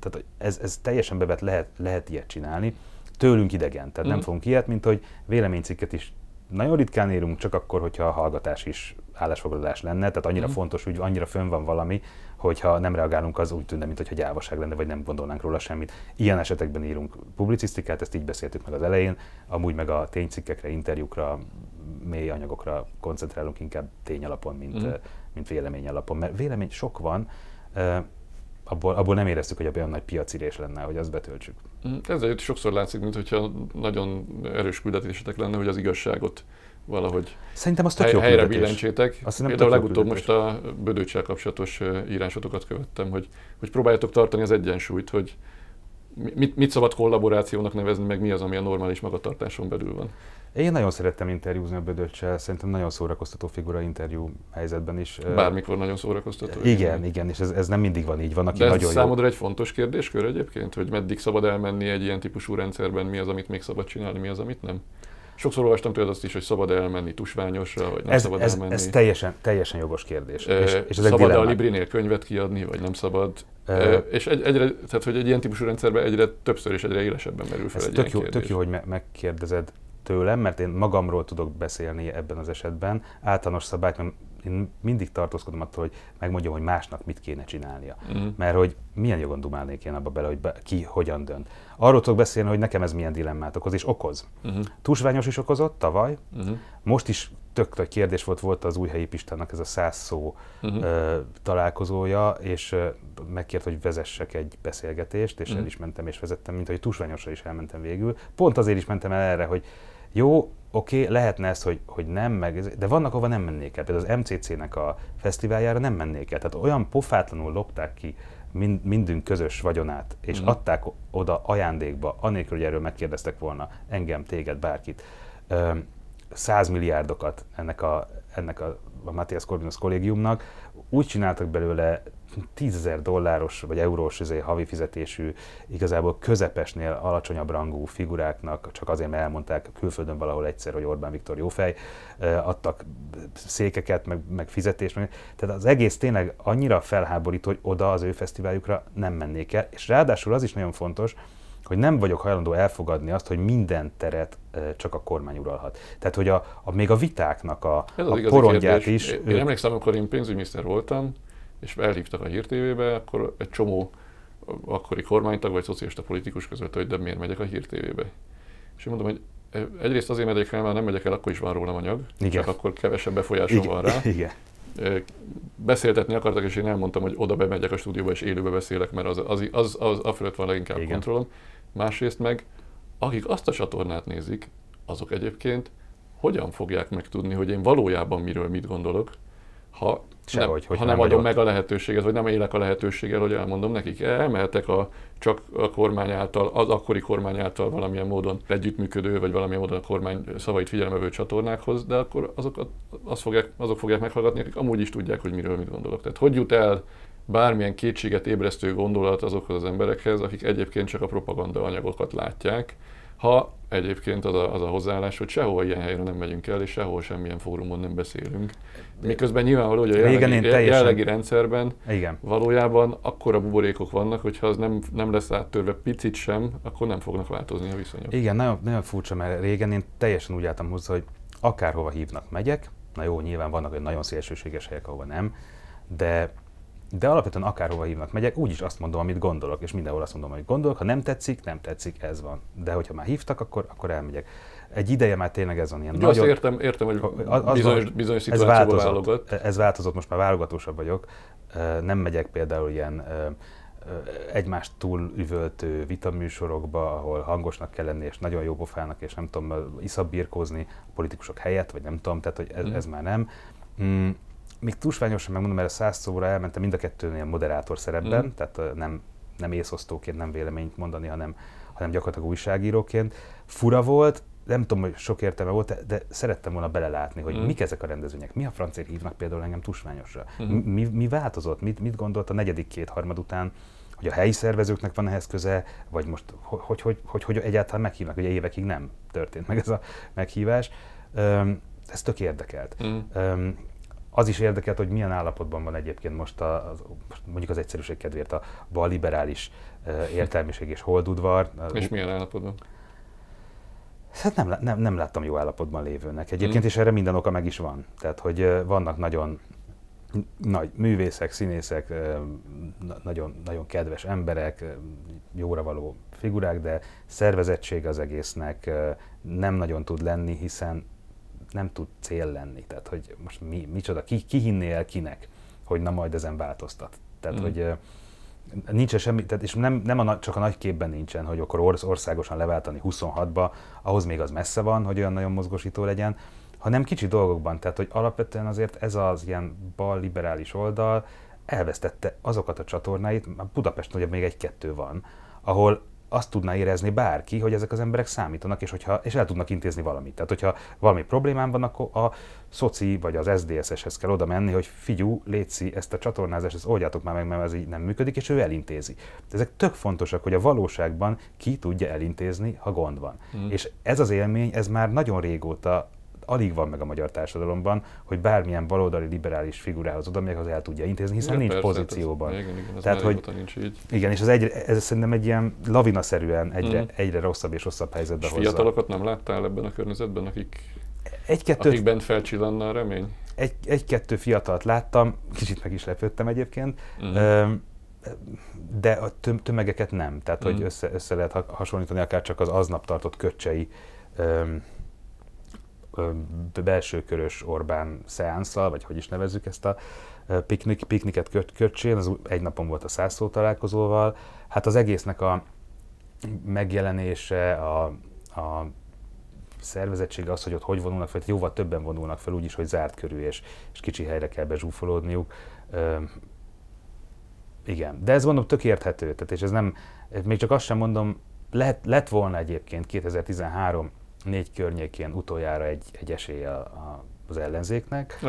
Tehát ez teljesen bevett, lehet ilyet csinálni. Tőlünk idegen, tehát nem fogunk ilyet, mint hogy véleménycikket is nagyon ritkán írunk, csak akkor, hogyha a hallgatás is állásfoglalás lenne, tehát annyira fontos, úgy annyira fönn van valami, hogyha nem reagálunk, az úgy tűnne, mintha gyávaság lenne, vagy nem gondolnánk róla semmit. Ilyen esetekben írunk publicisztikát, ezt így beszéltük meg az elején, amúgy meg a ténycikkekre, interjúkra, mély anyagokra koncentrálunk inkább tény alapon, mint vélemény alapon, mert vélemény sok van, abból nem éreztük, hogy olyan nagy piacirés lenne, hogy azt betöltsük. Ezért sokszor látszik, mintha nagyon erős küldetésetek lenne, hogy az igazságot valahogy szerintem az tök jó helyre billencsétek. Például legutóbb most a Bödőccsel kapcsolatos írásotokat követtem, hogy próbáljátok tartani az egyensúlyt, hogy mit szabad kollaborációnak nevezni, meg mi az, ami a normális magatartáson belül van. Én nagyon szerettem interjúzni a Bödőccsel, szerintem nagyon szórakoztató figura interjú helyzetben is. Bármikor nagyon szórakoztató. Igen, és ez nem mindig van így. Van, aki de nagyon ez számodra egy fontos kérdéskör egyébként, hogy meddig szabad elmenni egy ilyen típusú rendszerben, mi az, amit még szabad csinálni, mi az, amit nem? Sokszor olvastam tőled azt is, hogy szabad elmenni Tusványosra, vagy nem szabad elmenni. Ez teljesen jogos kérdés. És szabad a Librinél könyvet kiadni, vagy nem szabad? És tehát, hogy egy ilyen típusú rendszerben egyre többször és egyre élesebben merül fel egy ilyen kérdés. Tök jó, hogy megkérdezed tőlem, mert én magamról tudok beszélni ebben az esetben. Általános szabályt, mert én mindig tartózkodom attól, hogy megmondjam, hogy másnak mit kéne csinálnia. Mert hogy milyen jogon dumálnék én abba bele, hogy ki hogyan dönt. Arról tudok beszélni, hogy nekem ez milyen dilemmát okoz, és okoz. Tusványos is okozott tavaly, most is tök nagy kérdés volt az Újhelyi Pistának ez a 100 szó találkozója, és megkért, hogy vezessek egy beszélgetést, és el is mentem és vezettem, mint hogy Tusványosra is elmentem végül. Pont azért is mentem el erre, hogy jó, oké, lehetne ez, hogy nem, de vannak, ahova nem mennék el. Például az MCC-nek a fesztiváljára nem mennék el. Tehát olyan pofátlanul lopták ki mindünk közös vagyonát, és adták oda ajándékba, anélkül, hogy erről megkérdeztek volna engem, téged, bárkit, 100 milliárdokat ennek a Matthias Corvinus Kollégiumnak. Úgy csináltak belőle $10,000 vagy eurós havi fizetésű, igazából közepesnél alacsonyabb rangú figuráknak, csak azért, mert elmondták külföldön valahol egyszer, hogy Orbán Viktor jófej, adtak székeket, meg fizetést. Tehát az egész tényleg annyira felháborító, hogy oda az ő fesztiváljukra nem mennék el. És ráadásul az is nagyon fontos, hogy nem vagyok hajlandó elfogadni azt, hogy minden teret csak a kormány uralhat. Tehát, hogy még a vitáknak a porondját is... Én emlékszem, amikor én pénzügyminiszter voltam, és elhívtak a Hír TV-be, akkor egy csomó akkori kormánytag vagy szocialista politikus közölte, hogy de miért megyek a Hír TV-be. És én mondom, hogy egyrészt azért megyek el, mert nem megyek el, akkor is van rólam anyag, csak akkor kevesebb befolyásom van rá. Igen. Beszéltetni akartak, és én elmondtam, hogy oda bemegyek a stúdióba, és élőbe beszélek, mert az a fölött van leginkább kontrollom. Másrészt meg, akik azt a csatornát nézik, azok egyébként hogyan fogják megtudni, hogy én valójában miről mit gondolok, ha nem adom meg a lehetőséget, vagy nem élek a lehetőséggel, hogy elmondom nekik. Elmehetek csak a kormány által, az akkori kormány által valamilyen módon együttműködő, vagy valamilyen módon a kormány szavait figyelemevő csatornákhoz, de akkor azok fogják meghallgatni, akik amúgy is tudják, hogy miről mit gondolok. Tehát hogy jut el bármilyen kétséget ébresztő gondolat azokhoz az emberekhez, akik egyébként csak a propaganda anyagokat látják, ha egyébként az a hozzáállás, hogy sehol ilyen helyre nem megyünk el, és sehol semmilyen fórumon nem beszélünk. Miközben nyilvánvaló, hogy a jelenlegi rendszerben valójában akkora buborékok vannak, hogyha az nem lesz áttörve picit sem, akkor nem fognak változni a viszonyok. Igen, nagyon, nagyon furcsa, mert régen én teljesen úgy álltam hozzá, hogy akárhova hívnak, megyek. Na jó, nyilván vannak olyan nagyon szélsőséges helyek, ahova nem, de alapvetően akárhova hívnak, megyek, úgyis azt mondom, amit gondolok, és mindenhol azt mondom, amit gondolok. Ha nem tetszik, ez van. De hogyha már hívtak, akkor elmegyek. Egy ideje már tényleg ez van ilyen nagyon... Azt értem, hogy bizonyos szituációban válogat. Ez változott, most már válogatósabb vagyok. Nem megyek például ilyen egymást túl üvöltő vitaműsorokba, ahol hangosnak kell lenni, és nagyon jó pofának, és nem tudom, iszabbirkózni a politikusok helyett, vagy nem tudom, tehát hogy ez már nem. Még Tusványosan megmondom, mert a 100 szóra elmentem mind a kettőnél moderátor szerepben, tehát nem észosztóként, nem véleményt mondani, hanem gyakorlatilag újságíróként. Fura volt, nem tudom, hogy sok értelme volt, de szerettem volna belelátni, hogy mik ezek a rendezvények, mi a francért hívnak például engem Tusványosra, mi változott, mit gondolt a negyedik kétharmad után, hogy a helyi szervezőknek van ehhez köze, vagy most hogy egyáltalán meghívnak, ugye évekig nem történt meg ez a meghívás. Ez tök érdekelt. Az is érdekelt, hogy milyen állapotban van egyébként most, mondjuk az egyszerűség kedvéért, a balliberális értelmiség és Holdudvar. És milyen állapotban? Hát nem láttam jó állapotban lévőnek egyébként, és erre minden oka meg is van. Tehát, hogy vannak nagyon nagy művészek, színészek, nagyon, nagyon kedves emberek, jóra való figurák, de szervezettség az egésznek nem nagyon tud lenni, hiszen nem tud cél lenni. Tehát, hogy most micsoda, ki hinné el kinek, hogy na majd ezen változtat. Tehát, hogy nincsen semmi, tehát, és csak a nagy képben nincsen, hogy akkor országosan leváltani 26-ba, ahhoz még az messze van, hogy olyan nagyon mozgósító legyen, hanem kicsi dolgokban. Tehát, hogy alapvetően azért ez az ilyen balliberális oldal elvesztette azokat a csatornáit, Budapesten ugye még egy-kettő van, ahol azt tudná érezni bárki, hogy ezek az emberek számítanak, és el tudnak intézni valamit. Tehát, hogyha valami problémám van, akkor a szoci vagy az SZDSZ-eshez kell oda menni, hogy figyú, létszi, ezt a csatornázást, ezt oldjátok már meg, mert ez így nem működik, és ő elintézi. De ezek tök fontosak, hogy a valóságban ki tudja elintézni, ha gond van. És ez az élmény, ez már nagyon régóta alig van meg a magyar társadalomban, hogy bármilyen baloldali liberális figurához oda még az el tudja intézni, hiszen igen, nincs persze, pozícióban. Ez tehát, hogy nincs így. Igen, és ez szerintem egy ilyen lavinaszerűen egyre rosszabb és rosszabb helyzetbe hozza. Fiatalokat nem láttál ebben a környezetben, akik bent felcsillanna a remény? Egy-kettő fiatalt láttam, kicsit meg is lepődtem egyébként, de a tömegeket nem. Tehát, hogy össze lehet hasonlítani akár csak az aznap tartott köcsei belsőkörös Orbán szeánszal, vagy hogy is nevezzük ezt a pikniket Köcsén, az egy napon volt a 100 szó találkozóval. Hát az egésznek a megjelenése, a szervezettsége az, hogy ott hogy vonulnak fel, jóval többen vonulnak fel, úgyis, hogy zárt körül, és kicsi helyre kell bezsúfolódniuk. Igen, de ez mondom tök érthető, tehát, és ez nem, még csak azt sem mondom, lett volna egyébként 2013-4 környékén utoljára egy esély az ellenzéknek.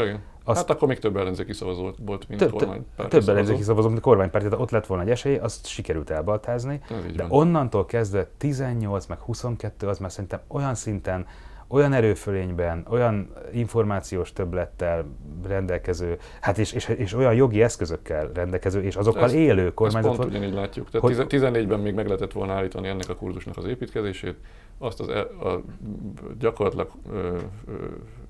Hát akkor még több ellenzéki szavazó volt, mint kormánypárti. Több ellenzéki szavazó, mint kormánypárti, de ott lett volna egy esély, azt sikerült elbaltázni. De onnantól kezdve 18, meg 22, az már szerintem olyan szinten, olyan erőfölényben, olyan információs többlettel rendelkező, hát és olyan jogi eszközökkel rendelkező, és azokkal élő kormányzat. Pont ugyanígy látjuk. Tehát 14-ben még meg lehetett volna állítani ennek a kurzusnak az építkezését, azt a gyakorlatilag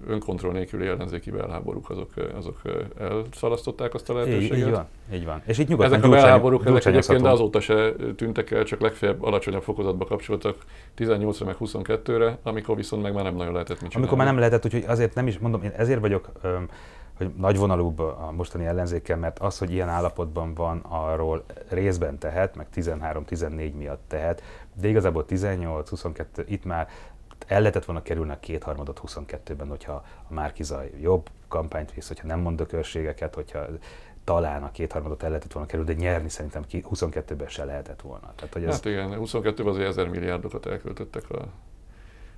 önkontroll nélküli ellenzéki belháborúk, azok elszalasztották azt a lehetőséget. Így van. És itt nyugodtan ezek a belháborúk egyébként azóta se tűntek el, csak legfeljebb alacsonyabb fokozatba kapcsoltak 18-ra meg 22-re, amikor viszont meg már nem nagyon lehetett mit csinálni. Amikor már nem lehetett, úgyhogy azért nem is mondom, én ezért vagyok, hogy nagyvonalúbb a mostani ellenzékkel, mert az, hogy ilyen állapotban van, arról részben tehet, meg 13-14 miatt tehet, de igazából 18-22, itt már el lehetett volna kerülni a kétharmadot 22-ben, hogyha a Márki-Zay jobb kampányt visz, hogyha nem mond ökölségeket, hogyha talán a kétharmadot el lehetett volna kerülni, de nyerni szerintem 22-ben se lehetett volna. Tehát, hogy ez... Hát igen, 22-ben azért 1000 milliárdokat elköltöttek a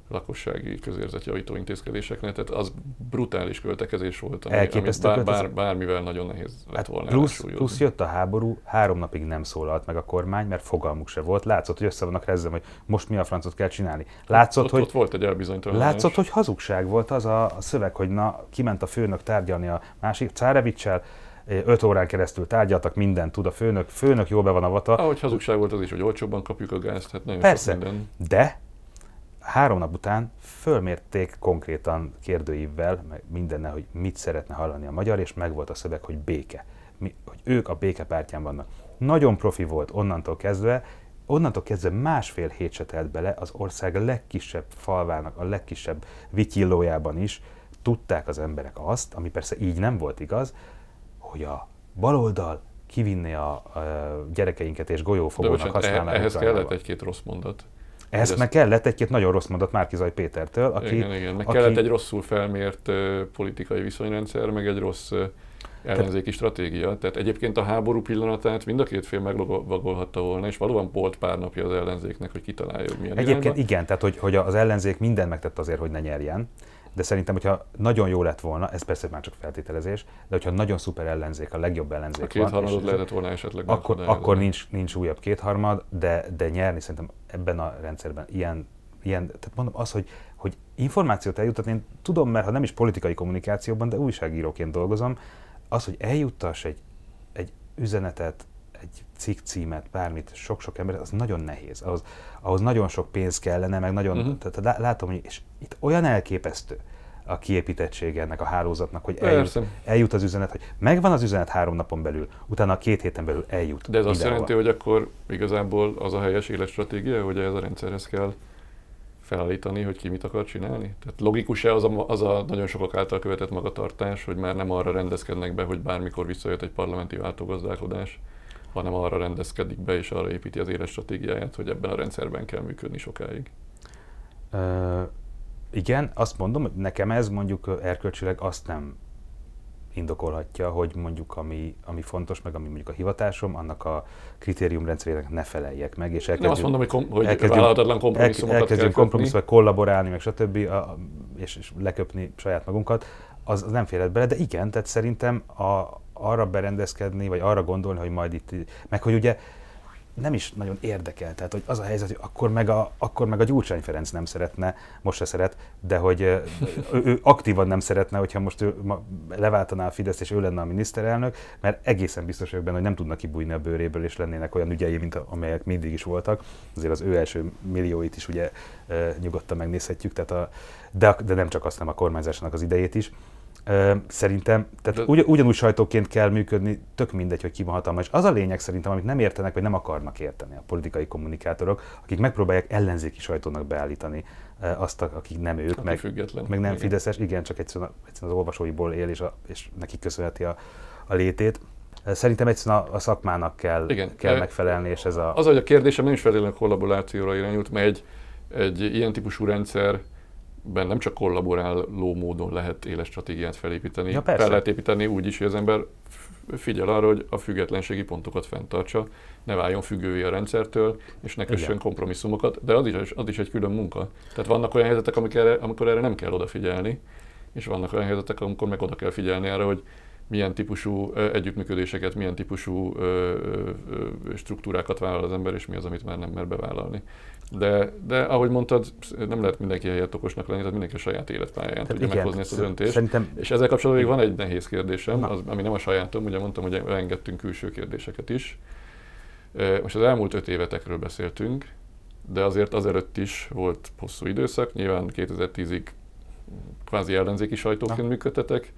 lakossági közérzetjavító intézkedéseknél, tehát az brutális költekezés volt, amit bármivel nagyon nehéz lett volna. Plusz jött a háború, 3 napig nem szólalt meg a kormány, mert fogalmuk se volt. Látszott, hogy össze vannak rezzem, hogy most mi a francot kell csinálni. Látszott, hogy volt egy elbizonytalanás. Látszott, hogy hazugság volt az a szöveg, hogy na, kiment a főnök tárgyalni a másik Cárevicsel, 5 órán keresztül tárgyaltak, mindent tud a főnök, jól be van avata. Ahogy hazugság volt az is, hogy olcsóbban kapjuk a gázt, hát nagyon persze, sok minden. De 3 nap után fölmérték konkrétan kérdőívvel, meg mindennel, hogy mit szeretne hallani a magyar, és megvolt a szöveg, hogy béke. Hogy ők a béke pártján vannak. Nagyon profi volt onnantól kezdve 1,5 hét se telt bele, az ország legkisebb falvának, a legkisebb vityillójában is tudták az emberek azt, ami persze így nem volt igaz, hogy a baloldal kivinné a gyerekeinket és golyófogónak használni. Ehhez kellett egy-két rossz mondat. Ezt meg kellett egy-két nagyon rossz mondat Márki-Zay Pétertől, aki... Igen. Meg kellett egy rosszul felmért politikai viszonyrendszer, meg egy rossz ellenzéki stratégia. Tehát egyébként a háború pillanatát mind a két fél meglovagolhatta volna, és valóban volt pár napja az ellenzéknek, hogy kitalálja, hogy milyen irányba. Egyébként igen, tehát hogy az ellenzék mindent megtett azért, hogy ne nyerjen. de szerintem, hogyha nagyon jó lett volna, ez persze már csak feltételezés, de hogyha nagyon szuper ellenzék, a legjobb ellenzék a kétharmadot lehetett volna esetleg akkor nincs újabb kétharmad, de nyerni szerintem ebben a rendszerben ilyen tehát mondom az, hogy információt eljutatni, én tudom, mert ha nem is politikai kommunikációban, de újságíróként dolgozom, az, hogy eljuttass egy üzenetet, egy cikk címet, bármit, sok-sok ember, az nagyon nehéz. Ahhoz nagyon sok pénz kellene, meg nagyon, tehát látom, hogy és itt olyan elképesztő a kiépítettsége ennek a hálózatnak, hogy eljut az üzenet, hogy megvan az üzenet 3 napon belül, utána 2 héten belül eljut. De ez azt jelenti, hogy akkor igazából az a helyes életstratégia, hogy ez a rendszerhez kell felállítani, hogy ki mit akar csinálni? Tehát logikus-e az a nagyon sokak által követett magatartás, hogy már nem arra rendezkednek be, hogy bármikor visszajött egy parlamenti váltógazdálkodás, hanem arra rendezkedik be és arra építi az életstratégiáját, hogy ebben a rendszerben kell működni sokáig? Igen, azt mondom, hogy nekem ez mondjuk erkölcsileg azt nem indokolhatja, hogy mondjuk ami fontos, meg ami mondjuk a hivatásom, annak a kritériumrendszerének ne feleljek meg. És nem azt mondom, hogy vállalhatatlan kompromisszumokat kell kötni, kollaborálni, meg stb. És leköpni saját magunkat, az nem férhet bele, de igen, tehát szerintem arra berendezkedni, vagy arra gondolni, hogy majd itt, meg hogy ugye nem is nagyon érdekel, tehát hogy az a helyzet, hogy akkor meg a Gyurcsány Ferenc nem szeretne, most se szeret, de hogy ő aktívan nem szeretne, hogyha most ő leváltaná a Fideszt és ő lenne a miniszterelnök, mert egészen biztos vagyok benne, hogy nem tudnak kibújni a bőréből, és lennének olyan ügyei, mint amelyek mindig is voltak. Azért az ő első millióit is ugye nyugodtan megnézhetjük, tehát de nem csak azt, nem a kormányzásának az idejét is. Szerintem, tehát ugyanúgy sajtóként kell működni, tök mindegy, hogy ki van hatalma. És az a lényeg szerintem, amit nem értenek, vagy nem akarnak érteni a politikai kommunikátorok, akik megpróbálják ellenzéki sajtónak beállítani azt, akik nem ők, meg nem fideszes, igen, csak egyszerűen az olvasóiból él, és neki köszönheti a létét. Szerintem egyszerűen a szakmának kell megfelelni, és ez a... Az, hogy a kérdésem nem is feltétlenül kollaborációra irányult, mert egy ilyen típusú rendszer ben nem csak kollaboráló módon lehet éles stratégiát felépíteni, fel lehet építeni úgy is, hogy az ember figyel arra, hogy a függetlenségi pontokat fenntartsa, ne váljon függővé a rendszertől, és ne kössön kompromisszumokat, de az is egy külön munka. Tehát vannak olyan helyzetek, amikor erre nem kell odafigyelni, és vannak olyan helyzetek, amikor meg oda kell figyelni arra, hogy milyen típusú együttműködéseket, milyen típusú struktúrákat vállal az ember, és mi az, amit már nem mer bevállalni. De ahogy mondtad, nem lehet mindenki helyett okosnak lenni, tehát mindenki a saját életpályáján tudja meghozni ezt a döntést. Szerintem... És ezzel kapcsolatban még van egy nehéz kérdésem, az, ami nem a sajátom, ugye mondtam, hogy elengedtünk külső kérdéseket is. Most az elmúlt 5 évetekről beszéltünk, de azért azelőtt is volt hosszú időszak, nyilván 2010-ig kvázi ellenzéki sajtóként működtetek,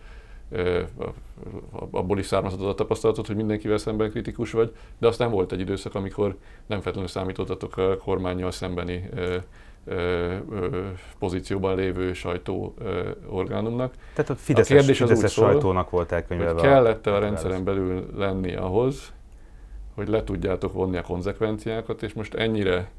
abból is származhatott a tapasztalatot, hogy mindenkivel szemben kritikus vagy, de aztán volt egy időszak, amikor nem feltétlenül számítottatok a kormánnyal szembeni pozícióban lévő sajtóorgánumnak. Tehát a Fideszes sajtónak volt elkönyvelve. Hogy kellett a rendszeren belül lenni ahhoz, hogy le tudjátok vonni a konzekvenciákat, és most ennyire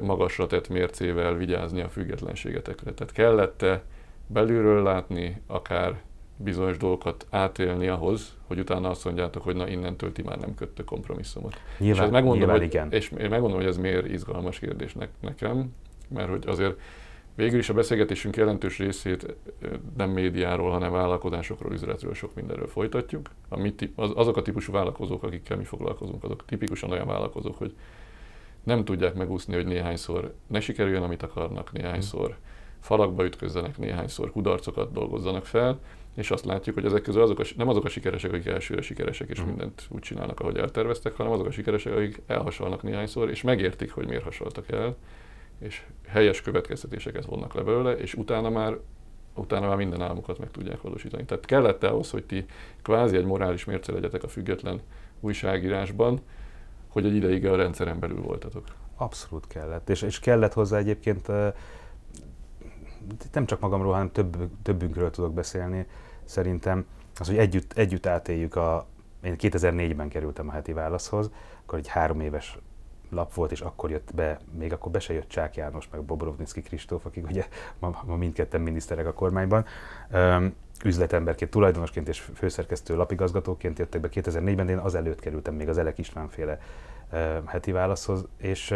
magasra tett mércével vigyázni a függetlenségetekre. Tehát kellett-e belülről látni akár bizonyos dolgokat átélni ahhoz, hogy utána azt mondjátok, hogy na innentől ti már nem köttök kompromisszumot. Nyilván, és én megmondom, hogy ez miért izgalmas kérdésnek nekem, mert hogy azért végül is a beszélgetésünk jelentős részét nem médiáról, hanem vállalkozásokról, üzletről, sok mindenről folytatjuk. Azok a típusú vállalkozók, akikkel mi foglalkozunk, azok tipikusan olyan vállalkozók, hogy nem tudják megúszni, hogy néhányszor ne sikerüljön, amit akarnak, néhányszor falakba ütközzenek, néhányszor kudarcokat dolgozzanak fel, és azt látjuk, hogy ezek közül nem azok a sikeresek, akik elsőre sikeresek, és mindent úgy csinálnak, ahogy elterveztek, hanem azok a sikeresek, akik elhasalnak néhányszor, és megértik, hogy miért hasaltak el, és helyes következtetéseket vonnak le belőle, és utána már minden álmukat meg tudják valósítani. Tehát kellett ahhoz, hogy ti kvázi egy morális mérce legyetek a független újságírásban, hogy egy ideig a rendszeren belül voltatok. Abszolút kellett, és kellett hozzá egyébként, nem csak magamról, hanem többünkről tudok beszélni, szerintem az, hogy együtt átéljük én 2004-ben kerültem a Heti Válaszhoz, akkor egy 3 éves lap volt, és akkor jött be, még akkor be se jött Csák János, meg Bobrovnicki Kristóf, akik ugye ma mindketten miniszterek a kormányban. Üzletemberként, tulajdonosként és főszerkesztő lapigazgatóként jöttek be 2004-ben, de én azelőtt kerültem még az Elek István féle Heti Válaszhoz, és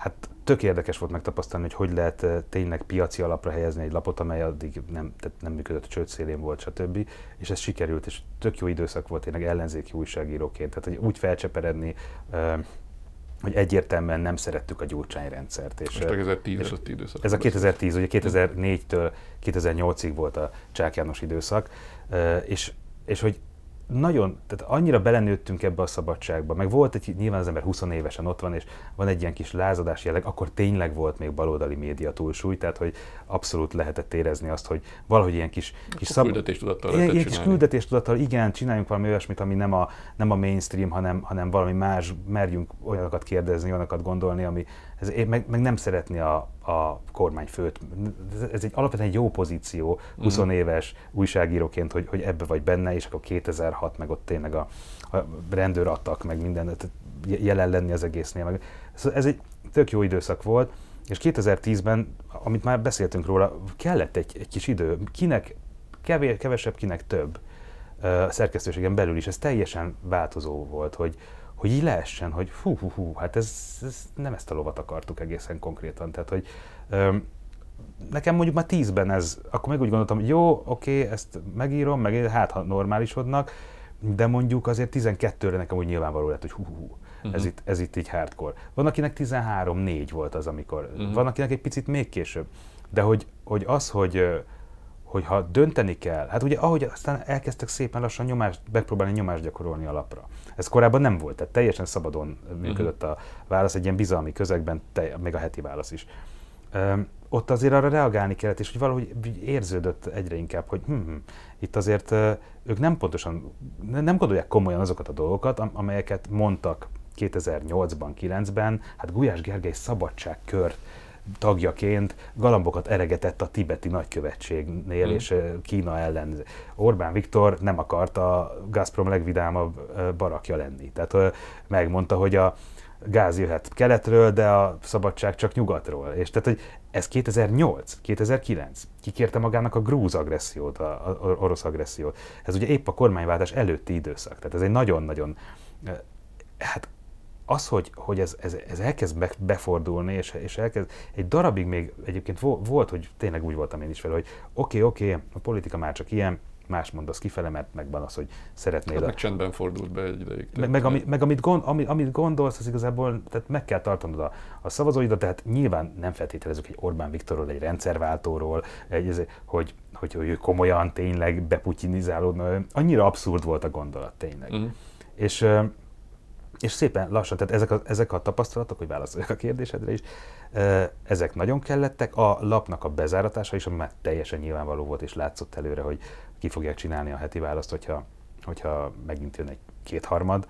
Hát tök érdekes volt megtapasztalni, hogy lehet tényleg piaci alapra helyezni egy lapot, amely addig nem működött, csőd szélén volt, stb. És ez sikerült, és tök jó időszak volt tényleg ellenzéki újságíróként. Tehát hogy úgy felcseperedni, hogy egyértelműen nem szerettük a Gyurcsány rendszert. És 2010-es az időszak. Ez a 2010, ugye 2004-től 2008-ig volt a Csák János időszak, és hogy nagyon, tehát annyira belenőttünk ebbe a szabadságba, meg volt egy, nyilván az ember 20 évesen ott van, és van egy ilyen kis lázadás jelleg, akkor tényleg volt még baloldali média túlsúly, tehát hogy abszolút lehetett érezni azt, hogy valahogy ilyen kis küldetéstudattal, igen, csináljunk valami olyasmit, ami nem a mainstream, hanem valami más, merjünk olyanokat kérdezni, olyanokat gondolni, ami meg nem szeretni a kormányfőt. Ez egy alapvetően egy jó pozíció, 20 éves újságíróként, hogy ebbe vagy benne, és akkor 2006, meg ott tényleg a rendőr adtak, meg mindent jelen lenni az egésznél. Meg. Ez egy tök jó időszak volt, és 2010-ben, amit már beszéltünk róla, kellett egy kis idő. Kinek kevesebb, kinek több. A szerkesztőségen belül is ez teljesen változó volt, hogy így leessen, hogy hát ez nem ezt a lovat akartuk egészen konkrétan. Tehát, hogy nekem mondjuk már 10-ben ez, akkor meg úgy gondoltam, hogy jó, oké, ezt megírom, meg hát ha normálisodnak, de mondjuk azért 12-re nekem úgy nyilvánvaló lett, hogy ez itt így hardcore. Van, akinek 13-4 volt az, amikor, van, akinek egy picit még később, de hogy ha dönteni kell, hát ugye ahogy aztán elkezdtek szépen lassan megpróbálni nyomást gyakorolni a lapra. Ez korábban nem volt, tehát teljesen szabadon működött a válasz, egy ilyen bizalmi közegben, meg a heti válasz is. Ott azért arra reagálni kellett, és hogy valahogy érződött egyre inkább, hogy itt azért ők nem pontosan, nem gondolják komolyan azokat a dolgokat, amelyeket mondtak 2008-ban, 2009-ben, hát Gulyás Gergely szabadságkört tagjaként galambokat eregetett a tibeti nagykövetségnél és Kína ellen. Orbán Viktor nem akart a Gazprom legvidámabb barakja lenni. Tehát megmondta, hogy a gáz jöhet keletről, de a szabadság csak nyugatról. És tehát, hogy ez 2008, 2009. Kikérte magának a grúz agressziót, az orosz agressziót. Ez ugye épp a kormányváltás előtti időszak. Tehát ez egy nagyon-nagyon... Hát az, hogy ez elkezd befordulni, és elkezd, egy darabig még egyébként volt, hogy tényleg úgy voltam én is vele, hogy oké, a politika már csak ilyen, más mondasz kifele, mert megvan az, hogy szeretnél. Hát meg csendben fordult be egy ideig. Amit gondolsz, az igazából, tehát meg kell tartanod a szavazóidat, tehát nyilván nem feltételezünk egy Orbán Viktorról, egy rendszerváltóról, hogy ő komolyan tényleg beputyinizálódna, annyira abszurd volt a gondolat tényleg. És szépen lassan, tehát ezek a tapasztalatok, hogy válaszoljak a kérdésedre is, ezek nagyon kellettek. A lapnak a bezáratása is, ami már teljesen nyilvánvaló volt, és látszott előre, hogy ki fogják csinálni a heti választ, hogyha megint jön egy kétharmad,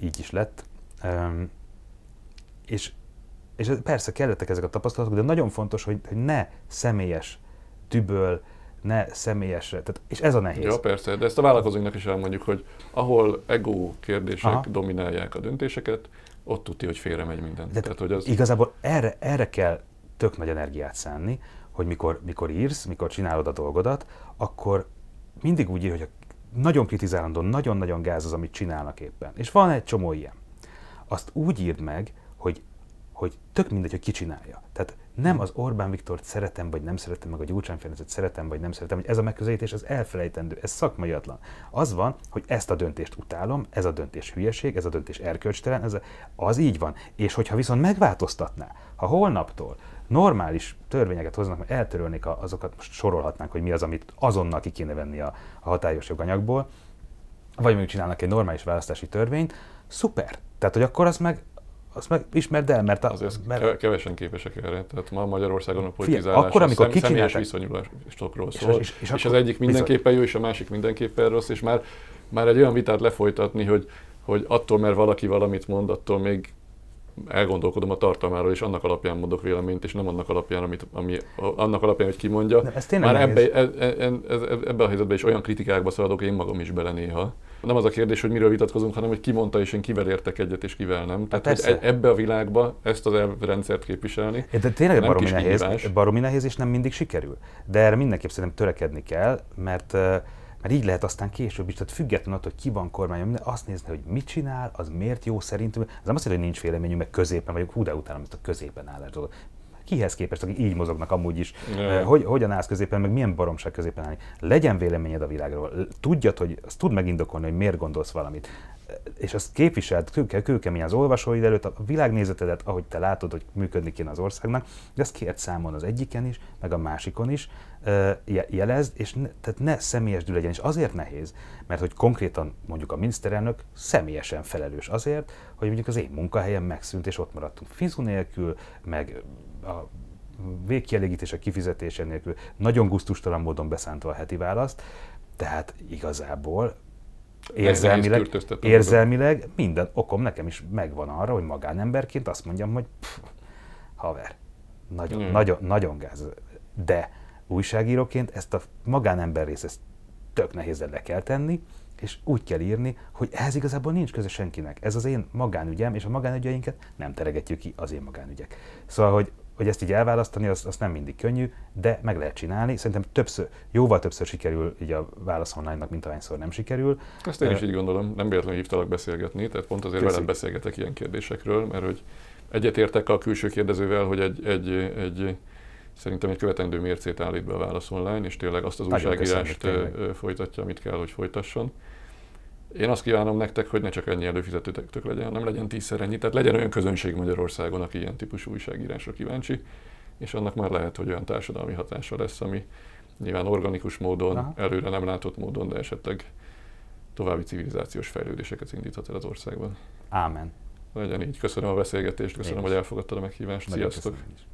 így is lett. És persze kellettek ezek a tapasztalatok, de nagyon fontos, hogy ne személyes tüböl, ne személyesre. Tehát, és ez a nehéz. Ja, persze, de ezt a vállalkozóinknak is elmondjuk, hogy ahol ego kérdések dominálják a döntéseket, ott tudja, hogy félremegy minden. Tehát, hogy az... Igazából erre kell tök nagy energiát szánni, hogy mikor írsz, mikor csinálod a dolgodat, akkor mindig úgy ír, hogy nagyon kritizálandó, nagyon-nagyon gáz az, amit csinálnak éppen. És van egy csomó ilyen. Azt úgy írd meg, hogy tök mindegy, hogy ki csinálja. Tehát nem az Orbán Viktort szeretem, vagy nem szeretem, meg a Gyurcsány Ferencet szeretem, vagy nem szeretem, hogy ez a megközelítés, ez elfelejtendő, ez szakmaiatlan. Az van, hogy ezt a döntést utálom, ez a döntés hülyeség, ez a döntés erkölcstelen, az így van. És hogyha viszont megváltoztatná, ha holnaptól normális törvényeket hoznak, mert eltörölnék azokat, most sorolhatnánk, hogy mi az, amit azonnal ki kéne venni a hatályos joganyagból, vagy mondjuk csinálnak egy normális választási törvényt, szuper. Tehát, hogy akkor azt meg ismerd el, mert... Azért kevesen képesek erre, tehát ma Magyarországon a politizálás személyes viszonyulásokról szól, és az egyik mindenképpen jó, és a másik mindenképpen rossz, és már egy olyan vitát lefolytatni, hogy attól, mert valaki valamit mond, attól még elgondolkodom a tartalmáról, és annak alapján mondok véleményt, és nem annak alapján, hogy ki mondja. Már ebben a helyzetben is olyan kritikákba szaladok én magam is bele néha. Nem az a kérdés, hogy miről vitatkozunk, hanem hogy ki mondta, és én kivel értek egyet, és kivel nem. Tehát ebbe a világba ezt az elvrendszert képviselni. De tényleg baromi nehéz, és nem mindig sikerül. De erre mindenképp szerintem törekedni kell, mert Mert így lehet aztán később is, tehát független attól, hogy ki van kormányon, azt nézni, hogy mit csinál, az miért jó szerintünk. Ez nem azt jelenti, hogy nincs véleményünk, meg középen vagyunk, hú, de utána a középen állás dolog. Kihez képest, akik így mozognak amúgy is, hogyan állsz középen, meg milyen baromság középen állni. Legyen véleményed a világról, tudjad, hogy azt tud megindokolni, hogy miért gondolsz valamit. És azt képviselt kőkeményen az olvasóid előtt, a világnézetedet, ahogy te látod, hogy működni kéne az országnak, de ezt kérd számon az egyiken is, meg a másikon is, jelezd, és tehát ne személyesdű legyen. És azért nehéz, mert hogy konkrétan mondjuk a miniszterelnök személyesen felelős azért, hogy mondjuk az én munkahelyen megszűnt, és ott maradtunk fizu nélkül, meg a végkielégítése kifizetése nélkül, nagyon gusztustalan módon beszántva a Heti Választ, tehát igazából érzelmileg minden okom nekem is megvan arra, hogy magánemberként azt mondjam, hogy haver, nagyon gáz. De újságíróként ezt a magánember részt ezt tök nehéz le kell tenni, és úgy kell írni, hogy ehhez igazából nincs köze senkinek. Ez az én magánügyem, és a magánügyeinket nem teregetjük ki, az én magánügyek. Szóval, hogy ezt így elválasztani, az nem mindig könnyű, de meg lehet csinálni. Szerintem jóval többször sikerül így a Válasz Online-nak, mint ahányszor nem sikerül. Ezt én is így gondolom, nem véletlenül hívtalak beszélgetni, tehát pont azért veled beszélgetek ilyen kérdésekről, mert hogy egyetértek a külső kérdezővel, hogy szerintem egy követendő mércét állít be a Válasz Online, és tényleg azt az újságírást folytatja, amit kell, hogy folytasson. Én azt kívánom nektek, hogy ne csak ennyi előfizetőtök legyen, hanem legyen 10-szer ennyi, tehát legyen olyan közönség Magyarországon, aki ilyen típusú újságírásra kíváncsi, és annak már lehet, hogy olyan társadalmi hatása lesz, ami nyilván organikus módon, előre nem látott módon, de esetleg további civilizációs fejlődéseket indíthat el az országban. Ámen. Legyen így. Köszönöm a beszélgetést, köszönöm, hogy elfogadtad a meghívást. Sziasztok!